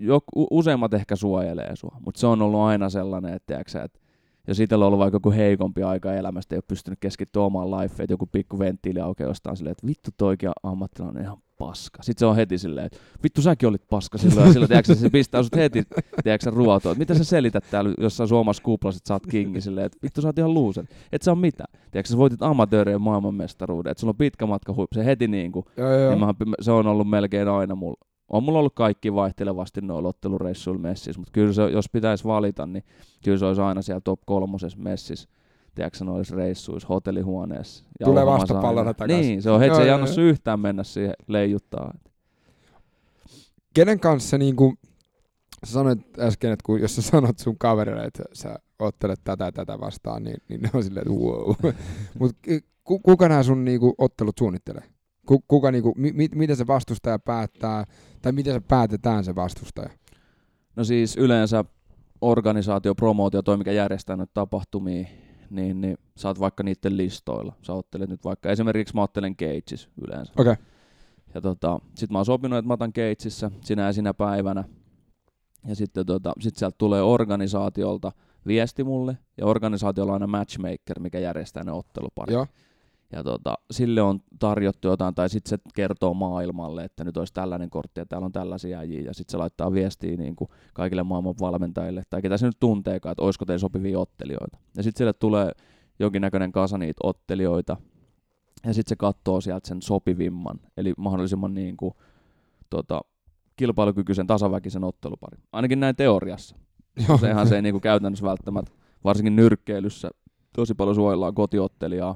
useimmat ehkä suojelee sua, mutta se on ollut aina sellainen, että tiedätkö, että jos itsellä on ollut vaikka joku heikompi aika elämästä, ei ole pystynyt keskittymään omaan lifeen, että joku pikku venttiili aukeaa jostain silleen, että vittu toi oikea ammattilainen on ihan paska. Sitten se on heti silleen, että vittu säkin olit paska silloin, ja silloin tiedätkö, se pistää sut heti ruotoon. Mitä sä selität täällä jossain Suomessa kuplassa, että sä oot kingi silleen, että vittu sä oot ihan loser. Et sä oo mitään. Tiedätkö, sä voitit amatöörien maailmanmestaruuden, että sulla on pitkä matka huippu. Se heti niinku, se on ollut melkein aina mulla. On mulla ollut kaikki vaihtelevasti noilla ottelureissuilla messissä, mutta kyllä se, jos pitäisi valita, niin kyllä se olisi aina siellä top 3 messissä, tiedätkö noissa reissuissa, hotellihuoneessa. Tulee vastapallona takaisin. Niin, se on heti, se ei annus yhtään mennä siihen leijuttaa. Kenen kanssa, niin kuin sä sanoit äsken, että kun, jos sä sanot sun kaverille, että sä ottelet tätä vastaan, niin ne on silleen, että wow. Mutta kuka nämä sun niin kuin, ottelut suunnittelee? Kuka niinku, miten se vastustaja päättää, tai miten se päätetään se vastustaja? No siis yleensä organisaatio, promootio, toi mikä järjestää nyt tapahtumia, niin sä oot vaikka niiden listoilla. Sä ottelet nyt vaikka, esimerkiksi mä ottelen Keitsissä yleensä. Okei. Okay. Ja sit mä oon sopinut, että mä otan Keitsissä sinä päivänä. Ja sitten sit sieltä tulee organisaatiolta viesti mulle, ja organisaatiolla on aina matchmaker, mikä järjestää ne otteluparit. Joo. Ja sille on tarjottu jotain, tai sitten se kertoo maailmalle, että nyt olisi tällainen kortti ja täällä on tällaisia äijiä. Ja sitten se laittaa viestiä niin kuin kaikille maailman valmentajille, tai ketä se nyt tunteekaan, että olisiko teille sopivia ottelijoita. Ja sitten sille tulee jonkinnäköinen kasa niitä ottelijoita, ja sitten se katsoo sieltä sen sopivimman, eli mahdollisimman niin kuin, kilpailukykyisen, tasaväkisen ottelupari. Ainakin näin teoriassa. Sehän se ei niin kuin käytännössä välttämättä, varsinkin nyrkkeilyssä, tosi paljon suojellaan kotiottelijaa.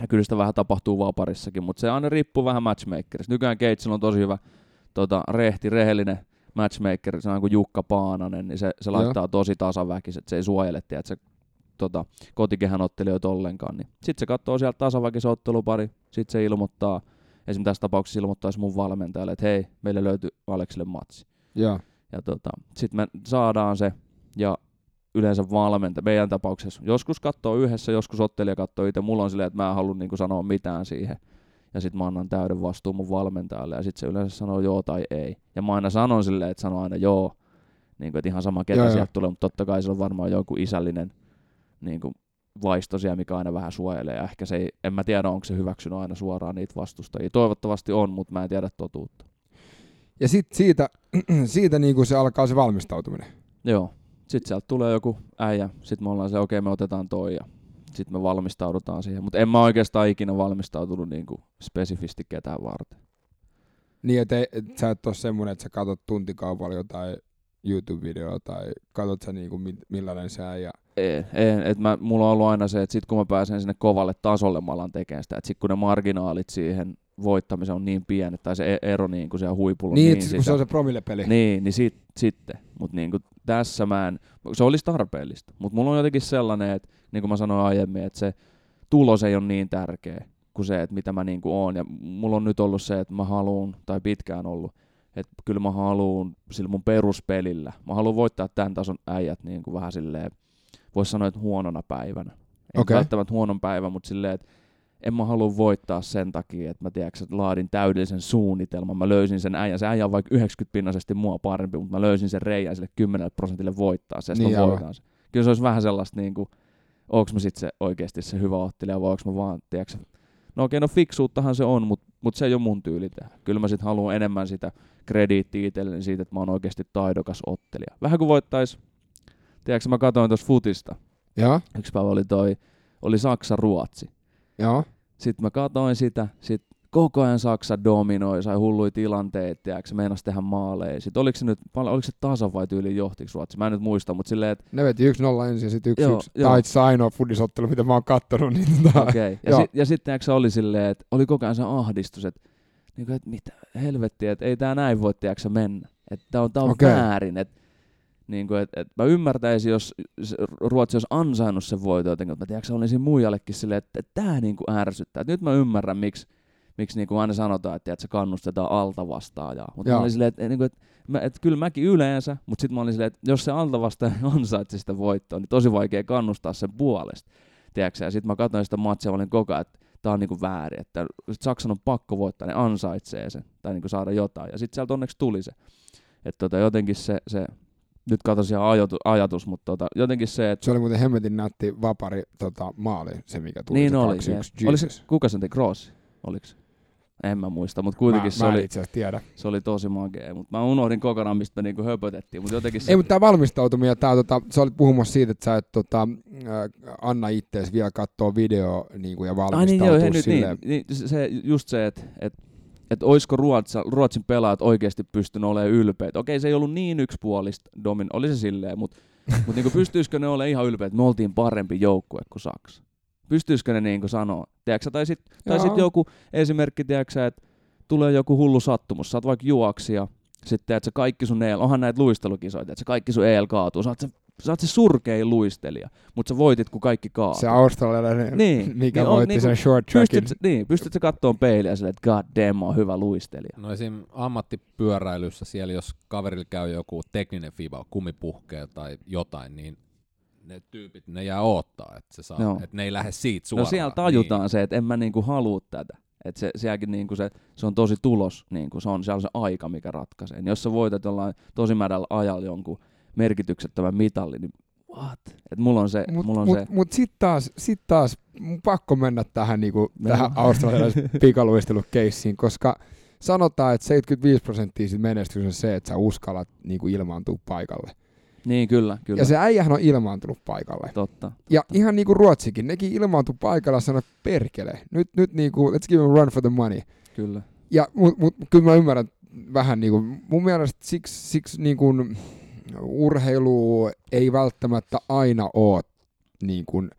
Ja kyllä sitä vähän tapahtuu vaparissakin, mutta se aina riippuu vähän matchmakerista. Nykyään Keitsillä on tosi hyvä rehellinen matchmaker, se on kuin Jukka Paananen, niin se laittaa tosi tasaväkiset, se ei suojele, tiedät, se kotikehän ottelijoita ollenkaan. Niin. Sitten se katsoo sieltä tasaväkisen ottelupari, sitten se ilmoittaa, esimerkiksi tässä tapauksessa ilmoittaisi mun valmentajalle, että hei, meille löytyy Aleksille matsi. Ja sitten me saadaan se, ja yleensä valmentaja, meidän tapauksessa. Joskus katsoo yhdessä, joskus ottelija katsoo itse. Mulla on silleen, että mä en halua niin sanoa mitään siihen. Ja sit mä annan täyden vastuun mun valmentajalle. Ja sit se yleensä sanoo joo tai ei. Ja mä aina sanon silleen, että sanoo aina joo. Niin kuin, että ihan sama ketä sieltä tulee. Mutta totta kai sillä on varmaan joku isällinen niin kuin vaisto siellä, mikä aina vähän suojelee. Ja ehkä se ei, en mä tiedä, onko se hyväksynyt aina suoraan niitä vastustajia. Toivottavasti on, mutta mä en tiedä totuutta. Ja sit siitä niin kuin se alkaa se valmistautuminen. Joo. Sitten sieltä tulee joku äijä, sitten me ollaan se, okei, me otetaan toi ja sitten me valmistaudutaan siihen. Mutta en mä oikeastaan ikinä valmistautunut niinku spesifisti ketään varten. Niin, että sä et ole semmoinen, että sä katot tuntikaupalla jotain YouTube-videoa tai katot sä niinku millainen se äijä? Ei, mulla on ollut aina se, että sit kun mä pääsen sinne kovalle tasolle, mä alan tekemään sitä. Että sit kun ne marginaalit siihen voittamiseen on niin pienet, tai se ero niinku siellä huipulla. Niin, sit kun se on se promillepeli. Niin sitten. Mut niinku tässä se olisi tarpeellista, mutta mulla on jotenkin sellainen, että niin kuin mä sanoin aiemmin, että se tulos ei ole niin tärkeä kuin se, että mitä mä niin kuin oon. Ja mulla on nyt ollut se, että mä haluun, tai pitkään ollut, että kyllä mä haluun sillä mun peruspelillä. Mä haluun voittaa tämän tason äijät niin kuin vähän silleen, voisi sanoa, että huonona päivänä. Ei välttämättä huonon päivän, mutta silleen, että en mä halua voittaa sen takia, että mä tiedätkö, että laadin täydellisen suunnitelman. Mä löysin sen äijän. Se äijä on vaikka 90-pinnaisesti mua parempi, mutta mä löysin sen reijän sille 10% voittaa se, niin voitaan se. Kyllä se olisi vähän sellaista, niin kuin, onko mä sitten se oikeasti se hyvä ottelija vai onko mä vaan, tiedätkö, no okei, no fiksuuttahan se on, mutta Mutta se ei ole mun tyyli tehdä. Kyllä mä sit haluan enemmän sitä krediittiä itselleni siitä, että mä oon oikeasti taidokas ottelija. Vähän kuin voittais, tiedätkö mä katsoin tuossa futista. Ja. Yksi päivä oli toi, oli Saksa-Ruotsi. Ja. Sitten mä katsoin sitä, sit koko ajan Saksa dominoi, sai hulluja tilanteita, tiedätkö, meinasi tehdä maaleja. Sitten oliko se tasa vai tyyli johtiksi Ruotsi? Mä en nyt muista, mutta silleen, että... Ne veti 1-0 ensin ja sitten 1-1. Tämä itse asiassa ainoa fudisottelu, mitä mä oon kattonut. Niin okay. Ja sitten se oli silleen, että oli koko ajan se ahdistus, että niin et mitä helvettiä, että ei tää näin voi, tiedätkö, mennä. Että tää on okay. Väärin, että... Niin kuin, et mä ymmärtäisin, jos Ruotsi olisi ansainnut sen voiton jotenkin, mutta tiedätkö, olisin muijallekin silleen, että tämä niinku ärsyttää. Et nyt mä ymmärrän, miksi niinku aina sanotaan, että se kannustetaan altavastaajaa. Mutta mä olin silleen, että kyllä mäkin yleensä, mutta sitten mä olin silleen, että jos se altavastaaja ansaitsi sitä voittoa, niin tosi vaikea kannustaa sen puolesta. Tiedätkö? Ja sitten mä katsoin sitä matsia, mä olin koko ajan, että tämä on niinku väärin, että Saksan on pakko voittaa, ne ansaitsee sen tai niinku saada jotain. Ja sitten sieltä onneksi tuli se. Että jotenkin se nyt katsoisin ihan ajatus, mutta jotenkin se, että... Se oli muuten hemmetin nätti vapari maali, se mikä tuli. Niin se oli. Oliko, kuka sen te Cross? Oliko? En mä muista, mutta kuitenkin se oli... Mä itse asiassa tiedä. Se oli tosi magee, mutta mä unohdin kokonaan, mistä me niinku höpötettiin, mutta jotenkin se... Ei, mutta tää valmistautuminen, sä olit puhumassa siitä, että sä et anna ittees vielä kattoo video niinku, ja valmistautua silleen. Niin, se, just se, että olisiko Ruotsin pelaajat oikeasti pystynyt olemaan ylpeitä. Okei, se ei ollut niin yksipuolista oli se silleen, mutta niinku pystyisikö ne olemaan ihan ylpeitä, me oltiin parempi joukkue kuin Saksa. Pystyisikö ne niinku sanoa? Tiedätkö, tai sit joku esimerkki, tiedätkö, että tulee joku hullu sattumus, sä oot vaikka juoksija, sitten että kaikki sun EL, onhan näitä luistelukisoja, että kaikki sun EL kaatuu, sä oot se surkein luistelija, mutta sä voitit, kun kaikki kaatuu. Se australialainen, mikä voitti sen short trackin. Pystyt sä kattoon peiliä silleen, että god damn, mä oon hyvä luistelija. No esim. Ammattipyöräilyssä siellä, jos kaverilla käy joku tekninen fiba, kumipuhkee tai jotain, niin ne tyypit, ne jää oottaa, että ne ei lähde siitä suoraan. No siellä tajutaan niin. Se, että en mä niinku halua tätä. Että sielläkin niinku se on tosi tulos, niinku se on se aika, mikä ratkaisee. Jos sä voitat jollain tosi märällä ajalla jonkun merkityksettömän mitalli, niin what? Et mulla on se... Mut sit taas pakko mennä tähän, niinku, tähän australialaisen pikaluistelukeissiin, koska sanotaan, että 75% sit menestys on se, että sä uskallat niinku ilmaantua paikalle. Niin, kyllä. Ja se äijähän on ilmaantunut paikalle. Totta. Ja ihan niin kuin Ruotsikin, nekin ilmaantui paikalle ja sanoi, perkele, nyt niin kuin, let's give him a run for the money. Kyllä. Ja mut kyllä mä ymmärrän vähän niin kuin, mun mielestä siksi niin kuin urheilu ei välttämättä aina ole niin kuin,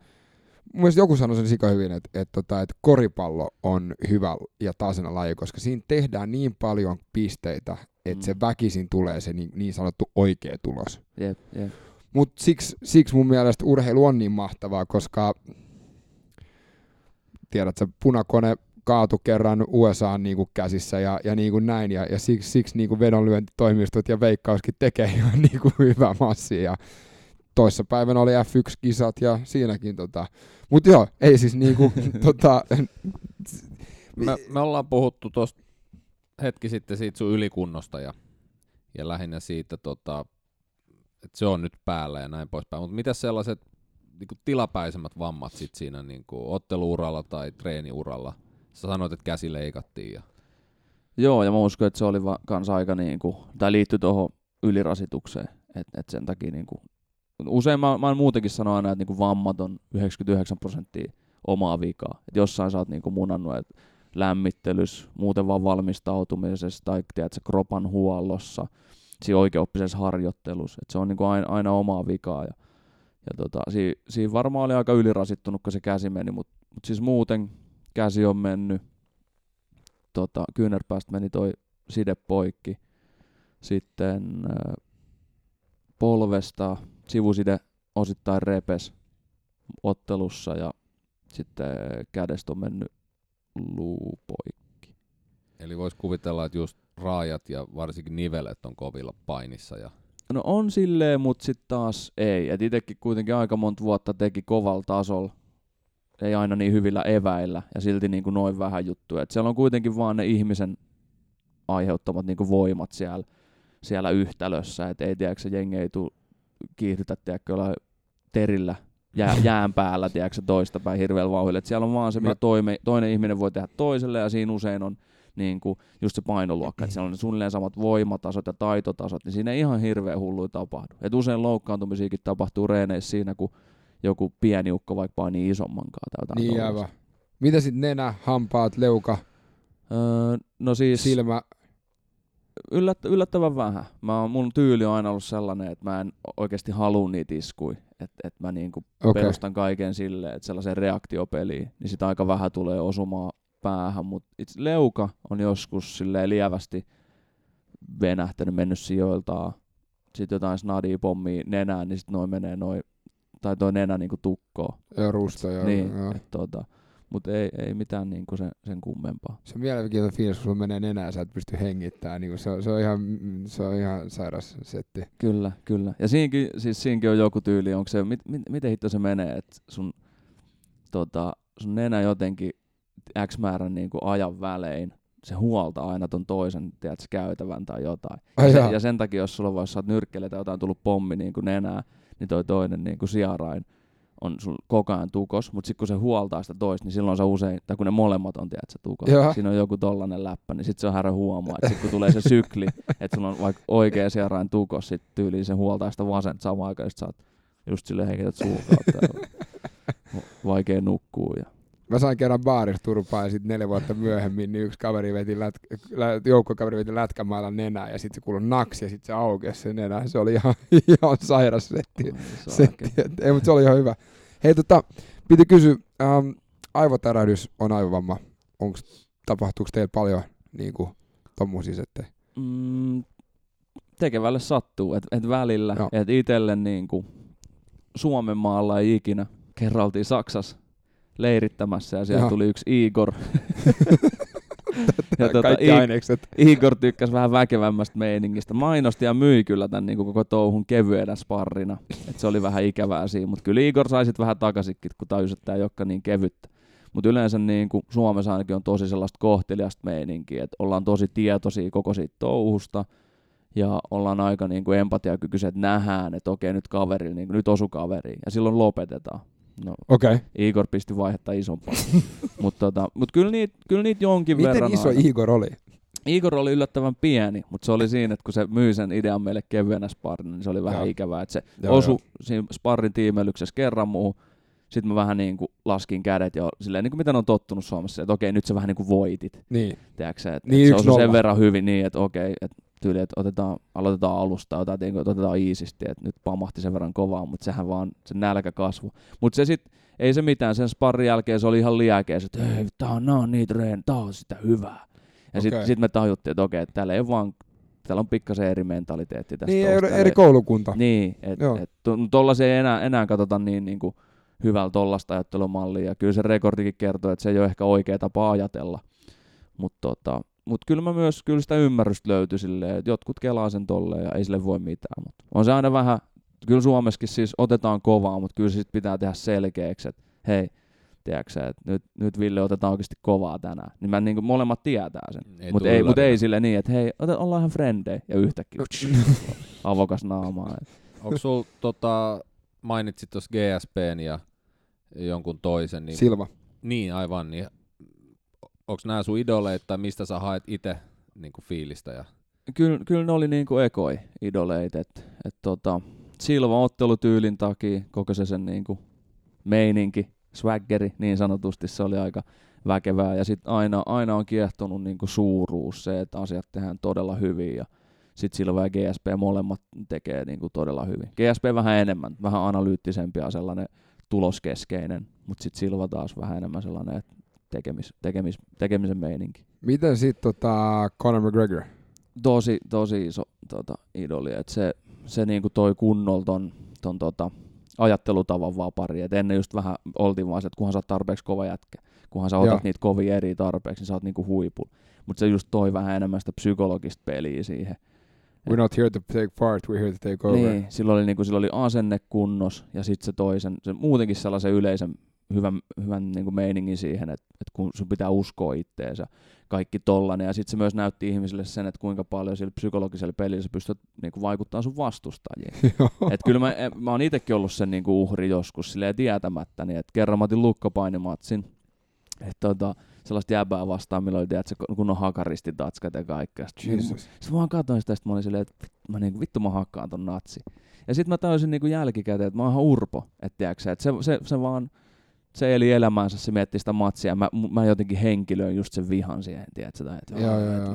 mun mielestä joku sanoi sen sika hyvin, että koripallo on hyvä ja tasainen laji, koska siinä tehdään niin paljon pisteitä, että se väkisin tulee se niin sanottu oikea tulos. Yep. Mutta siksi mun mielestä urheilu on niin mahtavaa, koska tiedät sä, punakone kaatui kerran USA:n niinku käsissä ja niinku näin, ja siksi niinku vedonlyöntitoimistot ja veikkauskin tekee ihan niinku hyvää massia. Ja toissapäivänä oli F1-kisat ja siinäkin Mut joo, ei siis niinku Me ollaan puhuttu tosta hetki sitten siitä sun ylikunnosta ja lähinnä siitä, että se on nyt päällä ja näin poispäin. Mutta mitäs sellaiset niinku tilapäisemmät vammat sit siinä niinku otteluuralla tai treeniuralla? Sä sanoit, että käsi leikattiin. Joo, ja mä uskon, että se oli kans aika, niinku, tai liittyi tuohon ylirasitukseen. Et sen takia, niinku, usein mä muutenkin sanon aina, että niinku vammat on 99% omaa vikaa. Et jossain sä oot niinku munannut, että lämmittelys, muuten vaan valmistautumisessa tai tiedätkö, kropan huollossa, siinä oikeaoppisessa harjoittelussa. Et se on niinku aina omaa vikaa. Siinä varmaan oli aika ylirasittunut, kun se käsi meni, mutta siis muuten käsi on mennyt. Kyynärpäästä meni toi side poikki. Sitten polvesta sivuside osittain repes ottelussa ja sitten kädestä on mennyt luupoikki. Eli voisi kuvitella, että just raajat ja varsinkin nivelet on kovilla painissa. No on silleen, mutta sitten taas ei. Et itsekin kuitenkin aika monta vuotta teki kovalla tasolla. Ei aina niin hyvillä eväillä ja silti niin kuin noin vähän juttuja. Et siellä on kuitenkin vaan ne ihmisen aiheuttamat niin kuin voimat siellä yhtälössä. Et ei tiedäkö, jengi ei tule kiihdytä terillä jään päällä toista päin hirveällä vauhdilla. Siellä on vaan se, mitä toinen ihminen voi tehdä toiselle, ja siinä usein on niin kuin just se painoluokka, että siellä on suunnilleen samat voimatasot ja taitotasot, niin siinä ei ihan hirveän hulluja tapahdu. Et usein loukkaantumisiakin tapahtuu reeneissä siinä, kun joku pieni ukko vaikka painii isommankaan tai jotain. Niin aivan. Mitä sitten nenä, hampaat, leuka, no siis silmä? Yllättävän vähän. Mun tyyli on aina ollut sellainen, että mä en oikeasti halua niitä iskuja. Että mä niinku perustan kaiken silleen, että sellaiseen reaktiopeliin, niin sitä aika vähän tulee osumaan päähän. Mutta itse leuka on joskus silleen lievästi venähtänyt, mennyt sijoiltaan. Sitten jotain snadia pommia nenään, niin sitten toi nenä niinku tukkoo. Ja ruusta, joo. Niin, mutta ei mitään niinku sen kummempaa. Se on mielenkiintoinen fiilis, kun sulla menee nenään, sä et pysty hengittämään. Niin se on ihan sairas setti. Kyllä. Ja siinäkin on joku tyyli, onko se, miten hitto se menee, että sun nenä jotenkin X määrän niinku ajan välein, se huoltaa aina ton toisen, tiedätkö, käytävän tai jotain. Ja sen takia, jos sulla voi saat nyrkkele tai jotain tullut pommi niinku nenää, niin toi toinen niinku sijarain on sun koko ajan tukos, mutta sitten kun se huoltaa sitä toista, niin silloin se usein, tai kun ne molemmat on, tiedät sä, tukos, siinä on joku tollanen läppä, niin sitten se on härä huomaa, että sitten kun tulee se sykli, että sulla on vaikka oikea sierrain tukos, sitten tyyliin se huoltaa sitä vasenta samaan aikaan, että sä oot just silleen henkität suukautta, vaikea nukkuu. Ja mä sain kerran baarissa turpaa ja sitten 4 vuotta myöhemmin niin yksi kaveri veti joukkokaveri veti lätkämailla nenää ja sitten se kuului naksi ja sitten se aukesi se nenä. Se oli ihan sairas setti. Ei, mutta se oli ihan hyvä. Hei, piti kysyä, aivotärähdys on aivovamma. Tapahtuuko teillä paljon niin kuin tommosia settejä? Tekevälle sattuu, et välillä. No. Et itselle niin kuin Suomen maalla ei ikinä. Kerraltiin Saksassa leirittämässä ja siellä tuli yksi Igor. Ja kaikki ainekset. Igor tykkäsi vähän väkevämmästä meiningistä. Mainosti ja myi kyllä tämän niin kuin koko touhun kevyenä sparrina. Et se oli vähän ikävää siinä, mutta kyllä Igor sai sitten vähän takaisinkin, kun tajusi, että tämä ei olekaan niin kevyttä. Mutta yleensä niin kuin Suomessa ainakin on tosi sellaista kohteliasta meininkiä, että ollaan tosi tietoisia koko siitä touhusta ja ollaan aika niin kuin empatiakykyisiä, että nähdään, että okei, nyt kaverille, niin nyt osu kaveriin ja silloin lopetetaan. No, okay. Igor pisti vaihdetta isompaa. Mutta mut kyllä niitä jonkin miten verran. Miten iso aina. Igor oli? Igor oli yllättävän pieni, mutta se oli siinä, että kun se myi sen idean meille kevyenä sparrin, niin se oli vähän ikävää, että se osui siinä sparrin tiimeilyksessä kerran muuhun. Sitten mä vähän niin kuin laskin kädet ja silleen, niin kuin miten on tottunut Suomessa, että okei, nyt sä vähän niin kuin voitit. Niin. Tiedätkö, että niin, se osui sen verran hyvin niin, että okei, että tyyli, että aloitetaan alusta, otetaan iisisti, että nyt pamahti sen verran kovaa, mutta sehän vaan se nälkä kasvu. Mutta se sitten, ei se mitään, sen sparrin jälkeen se oli ihan liäkeä, että hei, tää on sitä hyvää. Ja sitten me tajuttiin, että okei, että täällä ei vaan, täällä on pikkasen eri mentaliteetti tästä. Niin, eri koulukunta. Niin, tuollaisia ei enää katsota niin kuin hyvällä tollaista ajattelumallia, ja kyllä se rekordikin kertoo, että se ei ole ehkä oikea tapa ajatella, mutta mutta kyllä mä myös sitä ymmärrystä löytyi silleen, että jotkut kelaa sen tolleen ja ei sille voi mitään. Mut on se aina vähän, kyllä Suomessakin siis otetaan kovaa, mutta kyllä sit pitää tehdä selkeäksi, että hei, tiedätkö sä, että nyt Ville otetaan oikeasti kovaa tänään. Niin mä niinku molemmat tietää sen, mutta ei sille niin, että hei, ollaan ihan frendejä ja yhtäkkiä avokas naamaa. Onko sulla, mainitsit tuossa GSPn ja jonkun toisen. Niin, Silva. Niin, aivan niin. Onko nämä sun idoleita tai mistä sä haet itse niinku fiilistä? Ja Kyllä ne oli niinku ekoi idoleita. Silva ottelutyylin takia koko se sen niinku meininki, swaggeri niin sanotusti, se oli aika väkevää. Ja sitten aina on kiehtonut niinku suuruus, se, että asiat tehdään todella hyvin. Ja sitten Silva ja GSP molemmat tekee niinku todella hyvin. GSP vähän enemmän, vähän analyyttisempi ja sellainen tuloskeskeinen, mutta sitten Silva taas vähän enemmän sellainen, että tekemisen meininki. Miten sitten Conor McGregor? Tosi iso idoli, että se niinku toi kunnolla ton ajattelutavan vapari, että ennen just vähän oltiin vaan se, että kunhan sä oot tarpeeksi kova jätkä, kunhan sä otat niitä kovia eri tarpeeksi, niin sä oot niinku huipu. Mutta se just toi vähän enemmän sitä psykologista peliä siihen. We're not here to take part, we're here to take over. Niin, sillä oli asennekunnos ja sitten se toi sen muutenkin sellaisen yleisen hyvän niin kuin meiningin siihen, että kun sun pitää uskoa itteensä, kaikki tollainen. Ja sitten se myös näytti ihmisille sen, että kuinka paljon sillä psykologisella pelillä sä pystyt niin kuin vaikuttamaan sun vastustajiin. Että kyllä mä oon itsekin ollut sen niin kuin uhri joskus silleen tietämättäni, että kerran mä otin lukkopainimatsin. sellaista jäbää vastaan, milloin tiedätkö, kun on hakaristidatskat ja kaikkea. Sitten mä vaan katsoin sitä, että mä olin silleen, että mä niin kuin, vittu mä hakkaan ton natsi. Ja sitten mä täysin niin kuin jälkikäteen, että mä oon ihan urpo, että tiedätkö, että se vaan... Se eli elämäänsä, se miettii sitä matsia. Mä jotenkin henkilöin just sen vihan siihen, tiedätkö?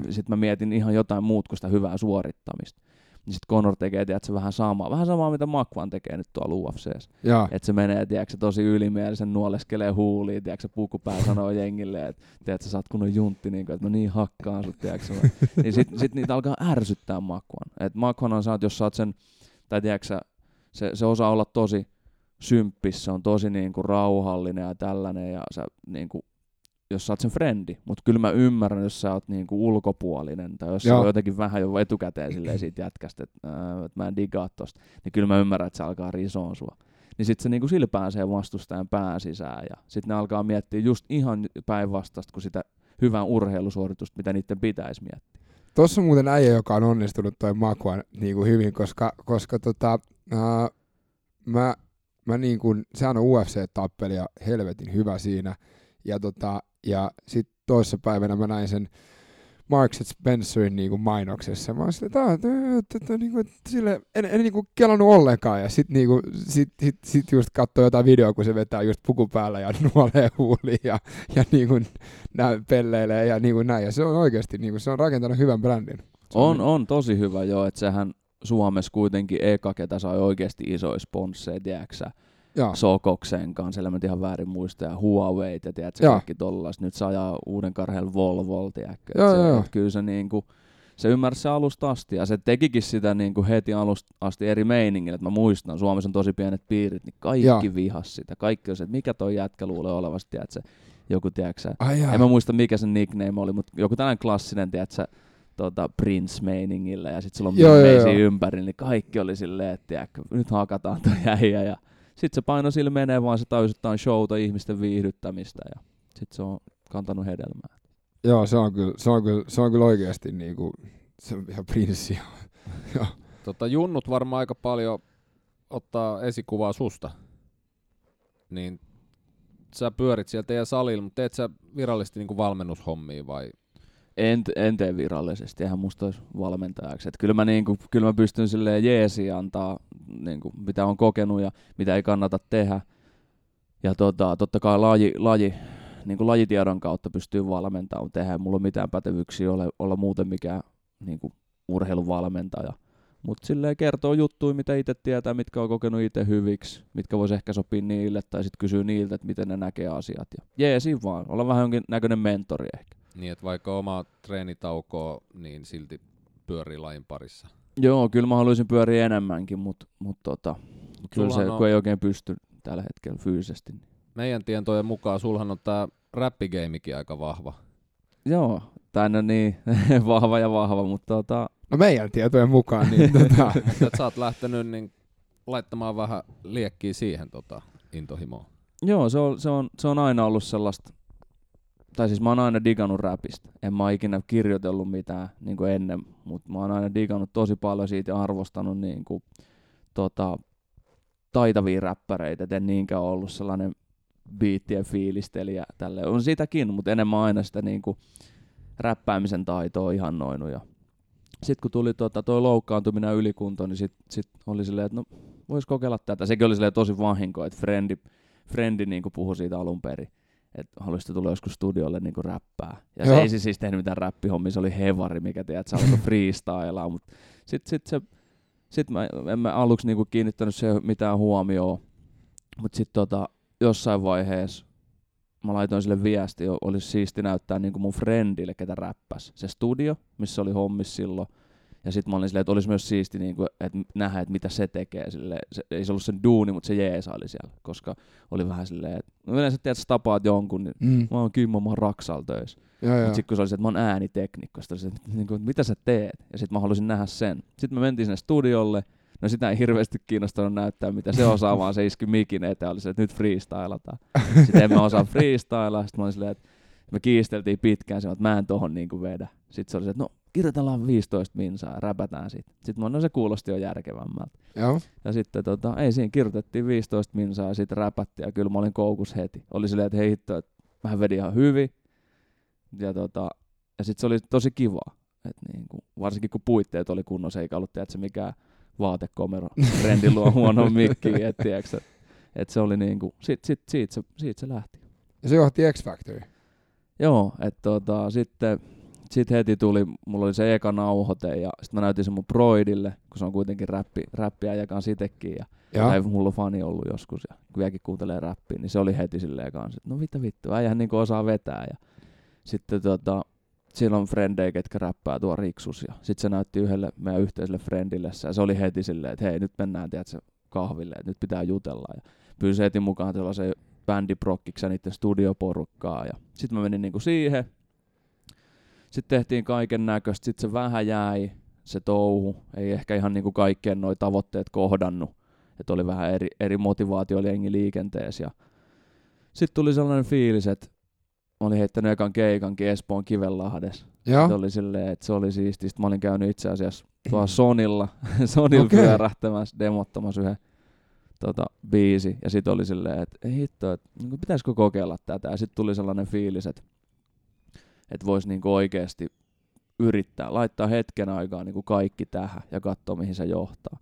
Sitten mä mietin ihan jotain muuta kuin sitä hyvää suorittamista. Sitten Conor tekee, tiedätkö, vähän samaa, mitä Makvan tekee nyt tuolla UFC:ssä. Että se menee, tiedätkö, tosi ylimielisen, nuoleskelee huuliin, tiedätkö, pukupää sanoo jengille, että tiedätkö, sä oot kunnon juntti, niin kuin, että mä niin hakkaan sut, tiedätkö. Niin sit niitä alkaa ärsyttää Makvan. Että Makvanhan sä oot, jos sä oot sen, tai tiedätkö, se osaa olla tosi symppis, se on tosi niinku rauhallinen ja tällainen, ja sä niinku, jos sä oot sen frendi, mutta kyllä mä ymmärrän, jos sä oot niinku ulkopuolinen, tai jos sä on jotenkin vähän jo etukäteen silleen siitä jätkästä, että mä en digaa tosta, niin kyllä mä ymmärrän, että se alkaa risoon sua. Niin sit se niinku sillä pääsee vastustajan pään sisään, ja sit ne alkaa miettiä just ihan päinvastaista kuin sitä hyvää urheilusuoritusta, mitä niiden pitäisi miettiä. Tossa muuten äijä, joka on onnistunut toi Makua niinku hyvin, koska mä niin kuin, sehän on UFC-tappeli ja helvetin hyvä siinä. Ja sit toissa päivänä mä näin sen Marks & Spencerin niin kuin mainoksessa. Mä oon silleen, en niin kuin kelannut ollenkaan. Ja sit, niin kuin, sit just katsoo jotain videoa, kun se vetää just puku päällä ja nuolee huuliin ja niin kuin pelleilee ja niin kuin näin. Ja se on oikeesti, niin kuin, se on rakentanut hyvän brändin. On tosi hyvä joo, että sehän... Suomessa kuitenkin eka, ketä sai oikeasti isoja sponsseja, tiedätkö Sokoksen kanssa, en mä ihan väärin muista, ja Huawei, ja tiedätkö kaikki tollaista, nyt saa ajaa uuden karheella Volvolla, tiedätkö, kyllä se niinku, se ymmärsi se alusta asti, ja se tekikin sitä niinku heti alusta asti eri meiningillä, että mä muistan, Suomessa on tosi pienet piirit, niin kaikki vihas sitä, kaikki on se, että mikä toi jätkä luulee olevasti, tiedätkö, joku, tiedätkö, en mä muista mikä sen nickname oli, mutta joku tällainen klassinen, tiedätkö, Prince-meiningillä ja sitten sillä on meisiä ympäri, niin kaikki oli silleen, että tiedätkö, nyt hakataan toi äijä ja sitten se paino sillä menee vaan, se täysittää showta ihmisten viihdyttämistä ja sitten se on kantanut hedelmää. Joo, se on kyllä oikeasti niinku, se on ihan prinssi. Junnut varmaan aika paljon ottaa esikuvaa susta, niin sä pyörit sieltä teidän salilla, mutta teet sä virallisesti niinku valmennushommia vai? En tee virallisesti, eihän musta olisi valmentajaksi. Että kyllä mä pystyn silleen jeesiin antaa, niinku, mitä on kokenut ja mitä ei kannata tehdä. Ja totta kai niinku lajitiedon kautta pystyy valmentamaan, mutta eihän mulla mitään pätevyyksiä olla muuten mikään niinku, urheiluvalmentaja. Mutta silleen kertoo juttuja, mitä itse tietää, mitkä on kokenut itse hyviksi, mitkä vois ehkä sopia niille, tai sitten kysyy niiltä, että miten ne näkee asiat. Ja jeesiin vaan, olla vähän jonkin näköinen mentori ehkä. Niin, että vaikka oma treenitaukoa, niin silti pyörii lajin parissa. Joo, kyllä mä haluaisin pyöriä enemmänkin, mutta kyllä se, kun ei oikein pysty tällä hetkellä fyysisesti. Meidän tietojen mukaan sulhan on tää räppigeimikin aika vahva. Joo, tänne niin vahva, mutta No meidän tietojen mukaan, niin Sä oot lähtenyt niin laittamaan vähän liekkiä siihen intohimoon. Joo, se on aina ollut sellaista. Tai siis mä oon aina digannut räpistä. En mä ikinä kirjoitellut mitään niin kuin ennen, mutta mä oon aina digannut tosi paljon siitä ja arvostanut niin kuin, taitavia räppäreitä. Et en niinkään ollut sellainen biittien fiilistelijä. Tälleen. On sitäkin, mutta enemmän aina sitä niin kuin, räppäämisen taitoa ihannoinut. Sitten kun tuli toi loukkaantuminen ylikunto, niin sit oli silleen, että no vois kokeilla tätä. Sekin oli silleen tosi vahinko, että friendi niin kuin puhui siitä alun perin. Että haluaisitte tulla joskus studiolle niinku räppää. Ja se ei siis tehnyt mitään räppihommia, se oli hevari, mikä tiedät, se alkoi freestylaa. Mutta sit mä en mä aluksi niinku kiinnittänyt siihen mitään huomioon. Mutta sitten jossain vaiheessa mä laitoin sille viesti, olisi siisti näyttää niinku mun friendille, ketä räppäs. Se studio, missä oli hommissa silloin. Ja sit mä olin silleen, että olisi myös siisti niinku, että nähdä, että mitä se tekee. Silleen, ei se ollut sen duuni, mutta se jeesa oli siellä, koska oli vähän silleen, että no yleensä tiedät, että sä tapaat jonkun, niin mä oon Kimmo, mä oon Raksalla töissä. Mutta sit kun se oli se, että mä oon ääniteknikko, sit oli se, että niinku, mitä sä teet? Ja sit mä halusin nähdä sen. Sit mä mentiin sinne studiolle, no sitä ei hirveästi kiinnostanut näyttää, mitä se osaa, vaan se iski mikin eteen, oli se, että nyt freestylataan. Sit en mä osaa freestylaa, sit mä olin silleen, että me kiisteltiin pitkään, että mä en tohon niinku vedä. Sit se oli se, että no, kirjoitellaan 15 minsaa ja räpätään siitä. Sitten no se kuulosti jo järkevämmältä. Joo. Ja sitten ei siinä kirjoitettiin 15 minsaa ja sitten räpättiin ja kyllä mä olin koukus heti. Oli silleen, että hei hitto, että mähän vedin ihan hyvin. Ja sitten se oli tosi kivaa. Et niinku, varsinkin kun puitteet oli kunnossa, eikä ollut tiedätkö, mikään vaatekomero trendi luo huonon mikkiin. Et se oli niinku, siitä se lähti. Ja se johti X Factory. Joo, että sitten heti tuli, mulla oli se eka nauhoite ja sitten mä näytin sen mun broidille, kun se on kuitenkin räppiä jakaan sitekin ja ei mulla fani ollut joskus ja kun vieläkin kuuntelee räppiä, niin se oli heti silleen kanssa, että no mitä vittu, äijähän niinku osaa vetää ja sitten siellä on frendejä, ketkä räppää tuo Riksus ja sitten se näytti yhdelle meidän yhteiselle frendille ja se oli heti silleen, että hei nyt mennään tiedätkö, kahville, että nyt pitää jutella ja pyysi heti mukaan sellaisen bändiprokkiksi ja niiden studioporukkaa ja sitten mä menin niinku siihen. Sitten tehtiin kaiken näköistä, sitten se vähän jäi, se touhu, ei ehkä ihan niin kuin kaikkien noi tavoitteet kohdannut, että oli vähän eri motivaatio jengi liikenteessä. Sitten tuli sellainen fiilis, että olin heittänyt ekan keikankin Espoon Kivenlahdessa. Oli silleen, että se oli siistiä. Sitten mä olin käynyt itse asiassa tuolla Sonilla okay. Pyörähtämässä, demottamassa yhden biisi. Ja sitten oli silleen, että ei hitto, että pitäisikö kokeilla tätä. Ja sitten tuli sellainen fiilis, että voisi niinku oikeasti yrittää, laittaa hetken aikaa niinku kaikki tähän ja katsoa, mihin se johtaa.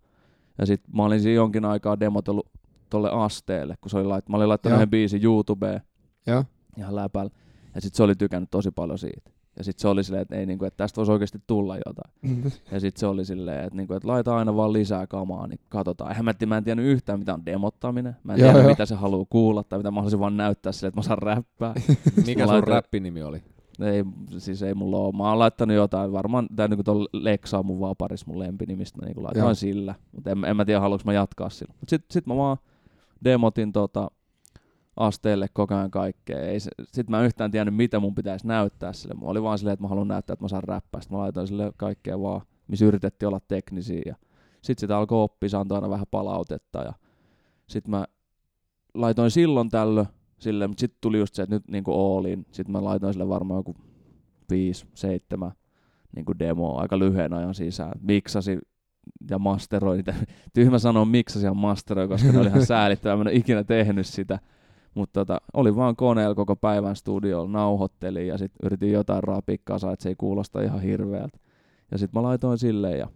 Ja sit mä olin siinä jonkin aikaa demotellut tolle asteelle, kun se oli mä olin laittanut yhden biisin YouTubeen ihan läpällä. Ja sit se oli tykännyt tosi paljon siitä. Ja sit se oli silleen, että, ei, niinku, että tästä voisi oikeasti tulla jotain. Ja sit se oli silleen, että, niinku, että laita aina vaan lisää kamaa, niin katsotaan. Eihän mä en tiennyt yhtään, mitä on demottaminen. Mä en tiedä, mitä se haluaa kuulla tai mitä mä haluaisin vaan näyttää silleen, että mä saan räppää. Mikä sun räppinimi oli? Ei mulla ole. Mä oon laittanut jotain, varmaan tää niinku tuolla Lexa on mun vaparis mun lempinimistä, mä niinku laitoin sillä, mutta en mä tiedä haluanko mä jatkaa sillä. Mut sit mä vaan demotin asteelle koko ajan kaikkea. Sit mä en yhtään tiennyt mitä mun pitäisi näyttää sille. Mä oli vaan silleen, että mä haluan näyttää, että mä saan räppää. Sit mä laitoin sille kaikkea vaan, missä yritettiin olla teknisiä. Ja sit sitä alkoi oppia, se antoi aina vähän palautetta. Ja sit mä laitoin silloin tällöin. Silleen, mutta sitten tuli just se, että nyt niin kuin olin. Sitten mä laitoin sille varmaan joku 5-7 niin kuin demoa aika lyhyen ajan sisään. Miksasin ja masteroin niitä. Tyhmä sanoa miksasin ja masteroin, koska ne oli ihan säälittävää. Mä en ole ikinä tehnyt sitä. Mutta oli vaan koneella koko päivän studiolla, nauhoittelin ja sitten yritin jotain rapia kasaan, että se ei kuulosta ihan hirveältä. Ja sitten mä laitoin silleen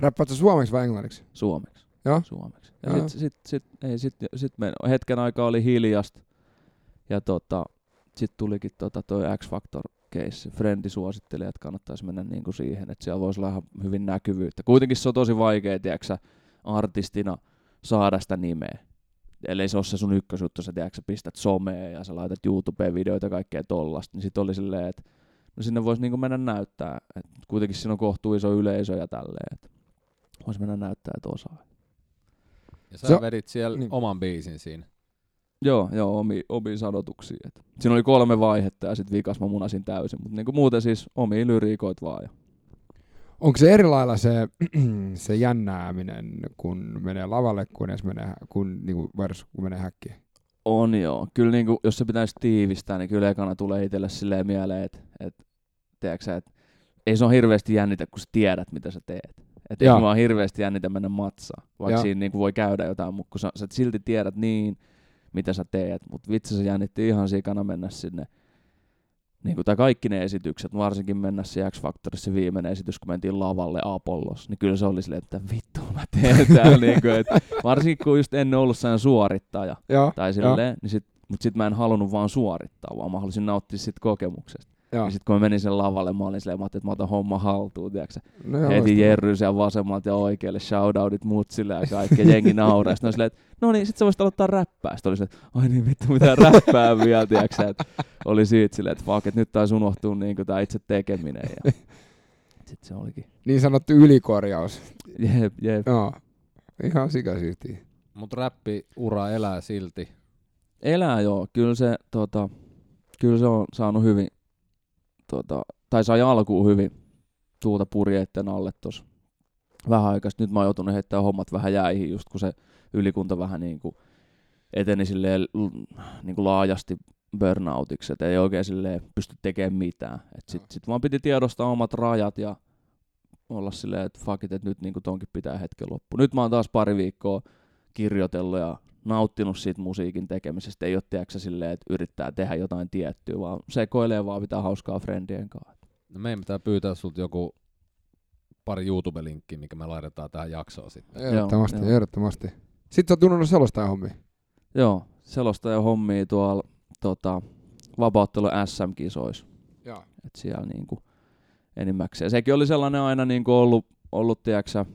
Räppäät suomeksi vai englanniksi? Suomeksi. Ja? Suomeksi. Ja sit me hetken aikaa oli hiljasta. Ja sit tulikin toi X Factor case. Frendi suositteli, että kannattaisi mennä niinku siihen, että siellä voisi olla ihan hyvin näkyvyyttä. Kuitenkin se on tosi vaikea, tiiäksä, artistina saada sitä nimeä. Ellei se ole se sun ykkösjuttu, sä tiiäksä, pistät someen ja sä laitat YouTubeen videoita ja kaikkea tollasta. Niin sit oli silleen, että no sinne voisi niinku mennä näyttää. Et kuitenkin siinä on kohtuu iso yleisö ja tälleen. Voisi mennä näyttää, että osaa. Ja sä vedit siellä niin. Oman biisin siinä. Joo, omiin sanotuksiin. Siinä oli 3 vaihetta ja sit viikas mä munasin täysin. Mutta niinku muuten siis omia lyriikoit vaan. Ja. Onko se eri lailla se jännääminen, kun menee lavalle, kun menee häkkiin? On joo. Kyllä niinku, jos se pitäisi tiivistää, niin kyllä ekana tulee itselle silleen mieleen, että ei se ole hirveästi jännitä, kun sä tiedät, mitä sä teet. Että ei vaan hirveästi jännitä mennä matsaan, vaikka siinä niin voi käydä jotain, mutta kun sä silti tiedät niin, mitä sä teet. Mutta vitsi, se jännitti ihan sikana mennä sinne, niin kuin kaikki ne esitykset, varsinkin mennä siihen X-Factorissa viimeinen esitys, kun mentiin lavalle Apollos, niin kyllä se oli silleen, että vittu mä teen täällä. Niin kuin, että varsinkin kun just en ollut sellainen suorittaja, mutta sitten mä en halunnut vaan suorittaa, vaan mä halusin nauttia siitä kokemuksesta. Ja sitten kun mä menin sen lavalle, mä ajattelin, että mä otan homman haltuun, tiiäksä. No heti jerryys ja vasemmalta ja oikealle, shoutoutit mutsille ja kaikkea, jengi nauraa. Sitten oli silleen, että no niin, sit sä voisit aloittaa räppää. Sitten oli silleen, että ai niin vittu, mitä räppää vielä, tiiäksä. Et oli siitä silleen, että fuck, et nyt taisi unohtua niin kuin tää itse tekeminen. Ja sitten se olikin. Niin sanottu ylikorjaus. Jep. No, ihan sikasistiä. Mut räppiura elää silti. Elää joo, kyllä se on saanut hyvin. Tai sai alkuun hyvin tuulta purjeitten alle tuossa vähän aikaisesti. Nyt mä oon joutunut heittämään hommat vähän jäihin, just kun se ylikunta vähän niinku eteni silleen niinku laajasti burnoutiksi, et ei oikein silleen pysty tekemään mitään. Et sit vaan piti tiedostaa omat rajat ja olla silleen, että fuck it, että nyt niinku tonkin pitää hetken loppu. Nyt mä oon taas pari viikkoa kirjoitellut ja nauttinut siitä musiikin tekemisestä, ei ole tiedäksä silleen, että yrittää tehdä jotain tiettyä, vaan sekoilee vaan pitää hauskaa friendien kanssa. No meidän pitää pyytää sulta joku pari YouTube-linkkiä, mikä me laitetaan tähän jaksoon sitten. Ehdottomasti. Sitten sä oot junnannut selostajan hommia. Joo, selostajan hommia tuolla vapauttelun SM-kisoissa. Että siellä niinku enimmäkseen. Sekin oli sellainen aina niinku ollut tiiäksä,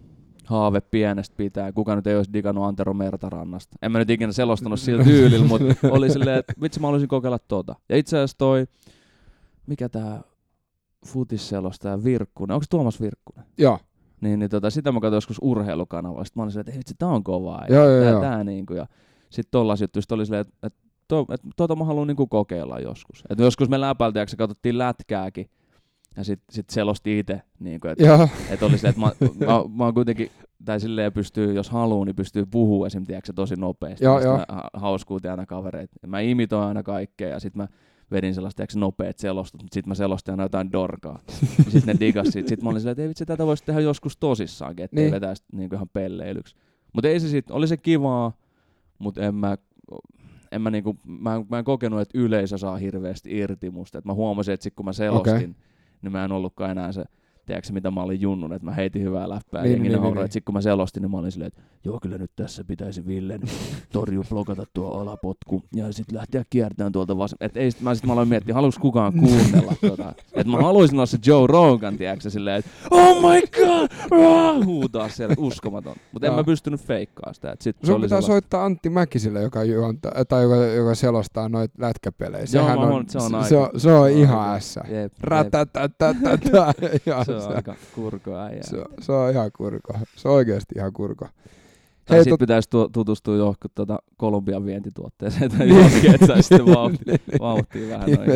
haave pienestä pitää. Kuka nyt ei olisi digannut Antero Mertarannasta. En mä nyt ikinä selostanut sillä tyylillä, mutta oli silleen, että vitsi mä haluaisin kokeilla tota. Ja itse asiassa mikä tää futisselostaja Virkkunen, onko Tuomas Virkkunen? Joo. Niin, sitä mä katsoin joskus urheilukanavaa. Sitten mä olin silleen, että vitsi tää on kovaa. Tää niinku. Ja sit tollas juttuista oli silleen, että mä haluan niinku kokeilla joskus. Et joskus me läpäiltiin, ja katsottiin lätkääkin. Ja sit selosti itse, niinku, että oli silleen, että mä kuitenkin, tai silleen pystyy, jos haluaa, niin pystyy puhumaan esimerkiksi tosi nopeasti. Mä hauskuutin aina kavereita. Mä imitoin aina kaikkea, ja sit mä vedin sellaista nopeat selostut, mutta sit mä selostin aina jotain dorkaa. Sit ne digas siitä. Sit mä olin silleen, että ei vitsi, tätä voisi tehdä joskus tosissaankin, ettei niin vetäisi niinku ihan pelleilyksi. Mut ei se sit, oli se kivaa, mut mä en kokenut, että yleisö saa hirveästi irti musta. Et mä huomasin, että sit kun mä selostin, niin mä en ollutkaan enää se, tiedätkö mitä mä olin junnun, että mä heitin hyvää läppää ja jengi nauraa. Sitten kun mä selostin, niin mä olin silleen, että joo kyllä nyt tässä pitäisi Villen torju blokata tuo alapotku ja sitten lähteä kiertämään tuolta vastaan. Että ei, sit mä aloin miettiä, haluaisi kukaan kuunnella tota. Että mä haluaisin olla se Joe Rogan, tiedätkö silleen, että oh my god, huutaa siellä, uskomaton. Mutta en mä pystynyt feikkaa sitä. Sun pitää soittaa Antti Mäkisille, joka selostaa noita lätkäpelejä. Se on ihan ässä. Se on ihan kurko. Se on oikeasti ihan kurko. Tai sitten pitäisi tutustua johonkin Kolumbian vientituotteeseen tai johonkin, että saisi sitten vauhtia vähän noin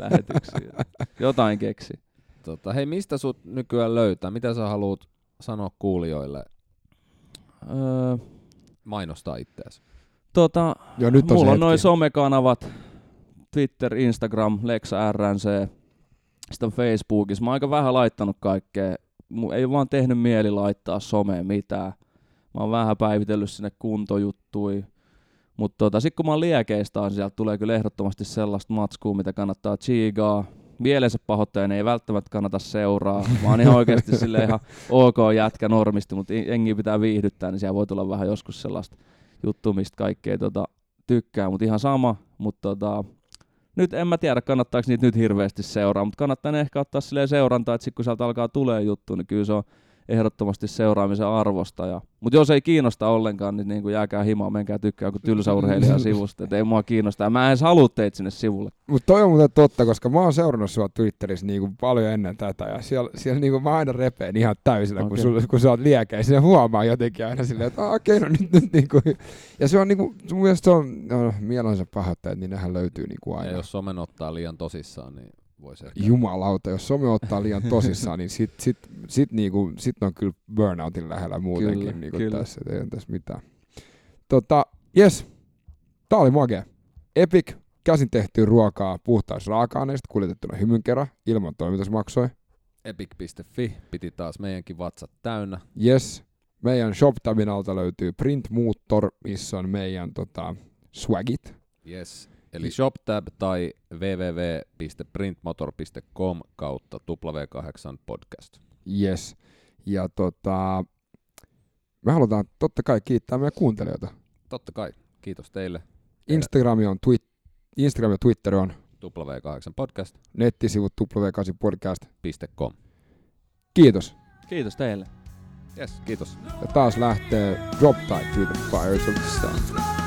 lähetyksiin. Jotain keksi. Hei, mistä sut nykyään löytää? Mitä sä haluat sanoa kuulijoille? Mainostaa itseäsi. Mulla on noin somekanavat. Twitter, Instagram, Lex RNC. Sitten on Facebookissa. Mä oon aika vähän laittanut kaikkea. Mun ei vaan tehnyt mieli laittaa someen mitään. Mä oon vähän päivitellyt sinne kuntojuttui. Mutta sit kun mä oon liekeistään, sieltä tulee kyllä ehdottomasti sellaista matskua, mitä kannattaa chigaa. Mielensä pahoittajana ei välttämättä kannata seuraa. Mä oon ihan oikeesti silleen ihan ok jätkä normisti, mutta jengiä pitää viihdyttää, niin siellä voi tulla vähän joskus sellaista juttua, mistä kaikki ei tykkää. Mutta ihan sama. Nyt en mä tiedä, kannattaako niitä nyt hirveästi seuraa, mutta kannattaa ne ehkä ottaa silleen seurantaa, että sit kun sieltä alkaa tulee juttu, niin kyllä se on ehdottomasti seuraamisen arvosta. Mutta jos ei kiinnosta ollenkaan, niin, jääkää himaa, menkää tykkää kun tylsä urheilija sivusta, että ei mua kiinnosta. Ja mä en edes halua teitä sinne sivulle. Mutta toi on muuten totta, koska mä oon seurannut sua Twitterissä paljon ennen tätä, ja siellä mä aina repeen ihan täysillä, kun sä oot liekeä, sinne huomaa jotenkin aina silleen, että nyt ja se on mun mielestä se on mielensä pahoittajat, niin nehän löytyy aina. Ja jos somen ottaa liian tosissaan, niin jumalauta, jos some ottaa liian tosissaan, niin sit on kyllä burnoutin lähellä muutenkin kyllä. Tässä, ei ole tässä mitään. Tää oli makea. Epic, käsin tehtyä ruokaa puhtaista raaka-aineista, kuljetettuna hymyn kerran, ilman toimitusmaksoi. Epic.fi, piti taas meidänkin vatsat täynnä. Yes, meidän ShopTabin alta löytyy Print Motor, missä on meidän swagit. Yes. Eli ShopTab tai www.printmotor.com/W8podcast. Yes. Ja me halutaan totta kai kiittää meidän kuuntelijoita. Totta kai. Kiitos teille. Instagram ja Twitter on W8podcast. Nettisivut W8podcast.com. Kiitos. Kiitos teille. Yes, kiitos. Ja taas lähtee Drop Tide to the Fires of the Sun.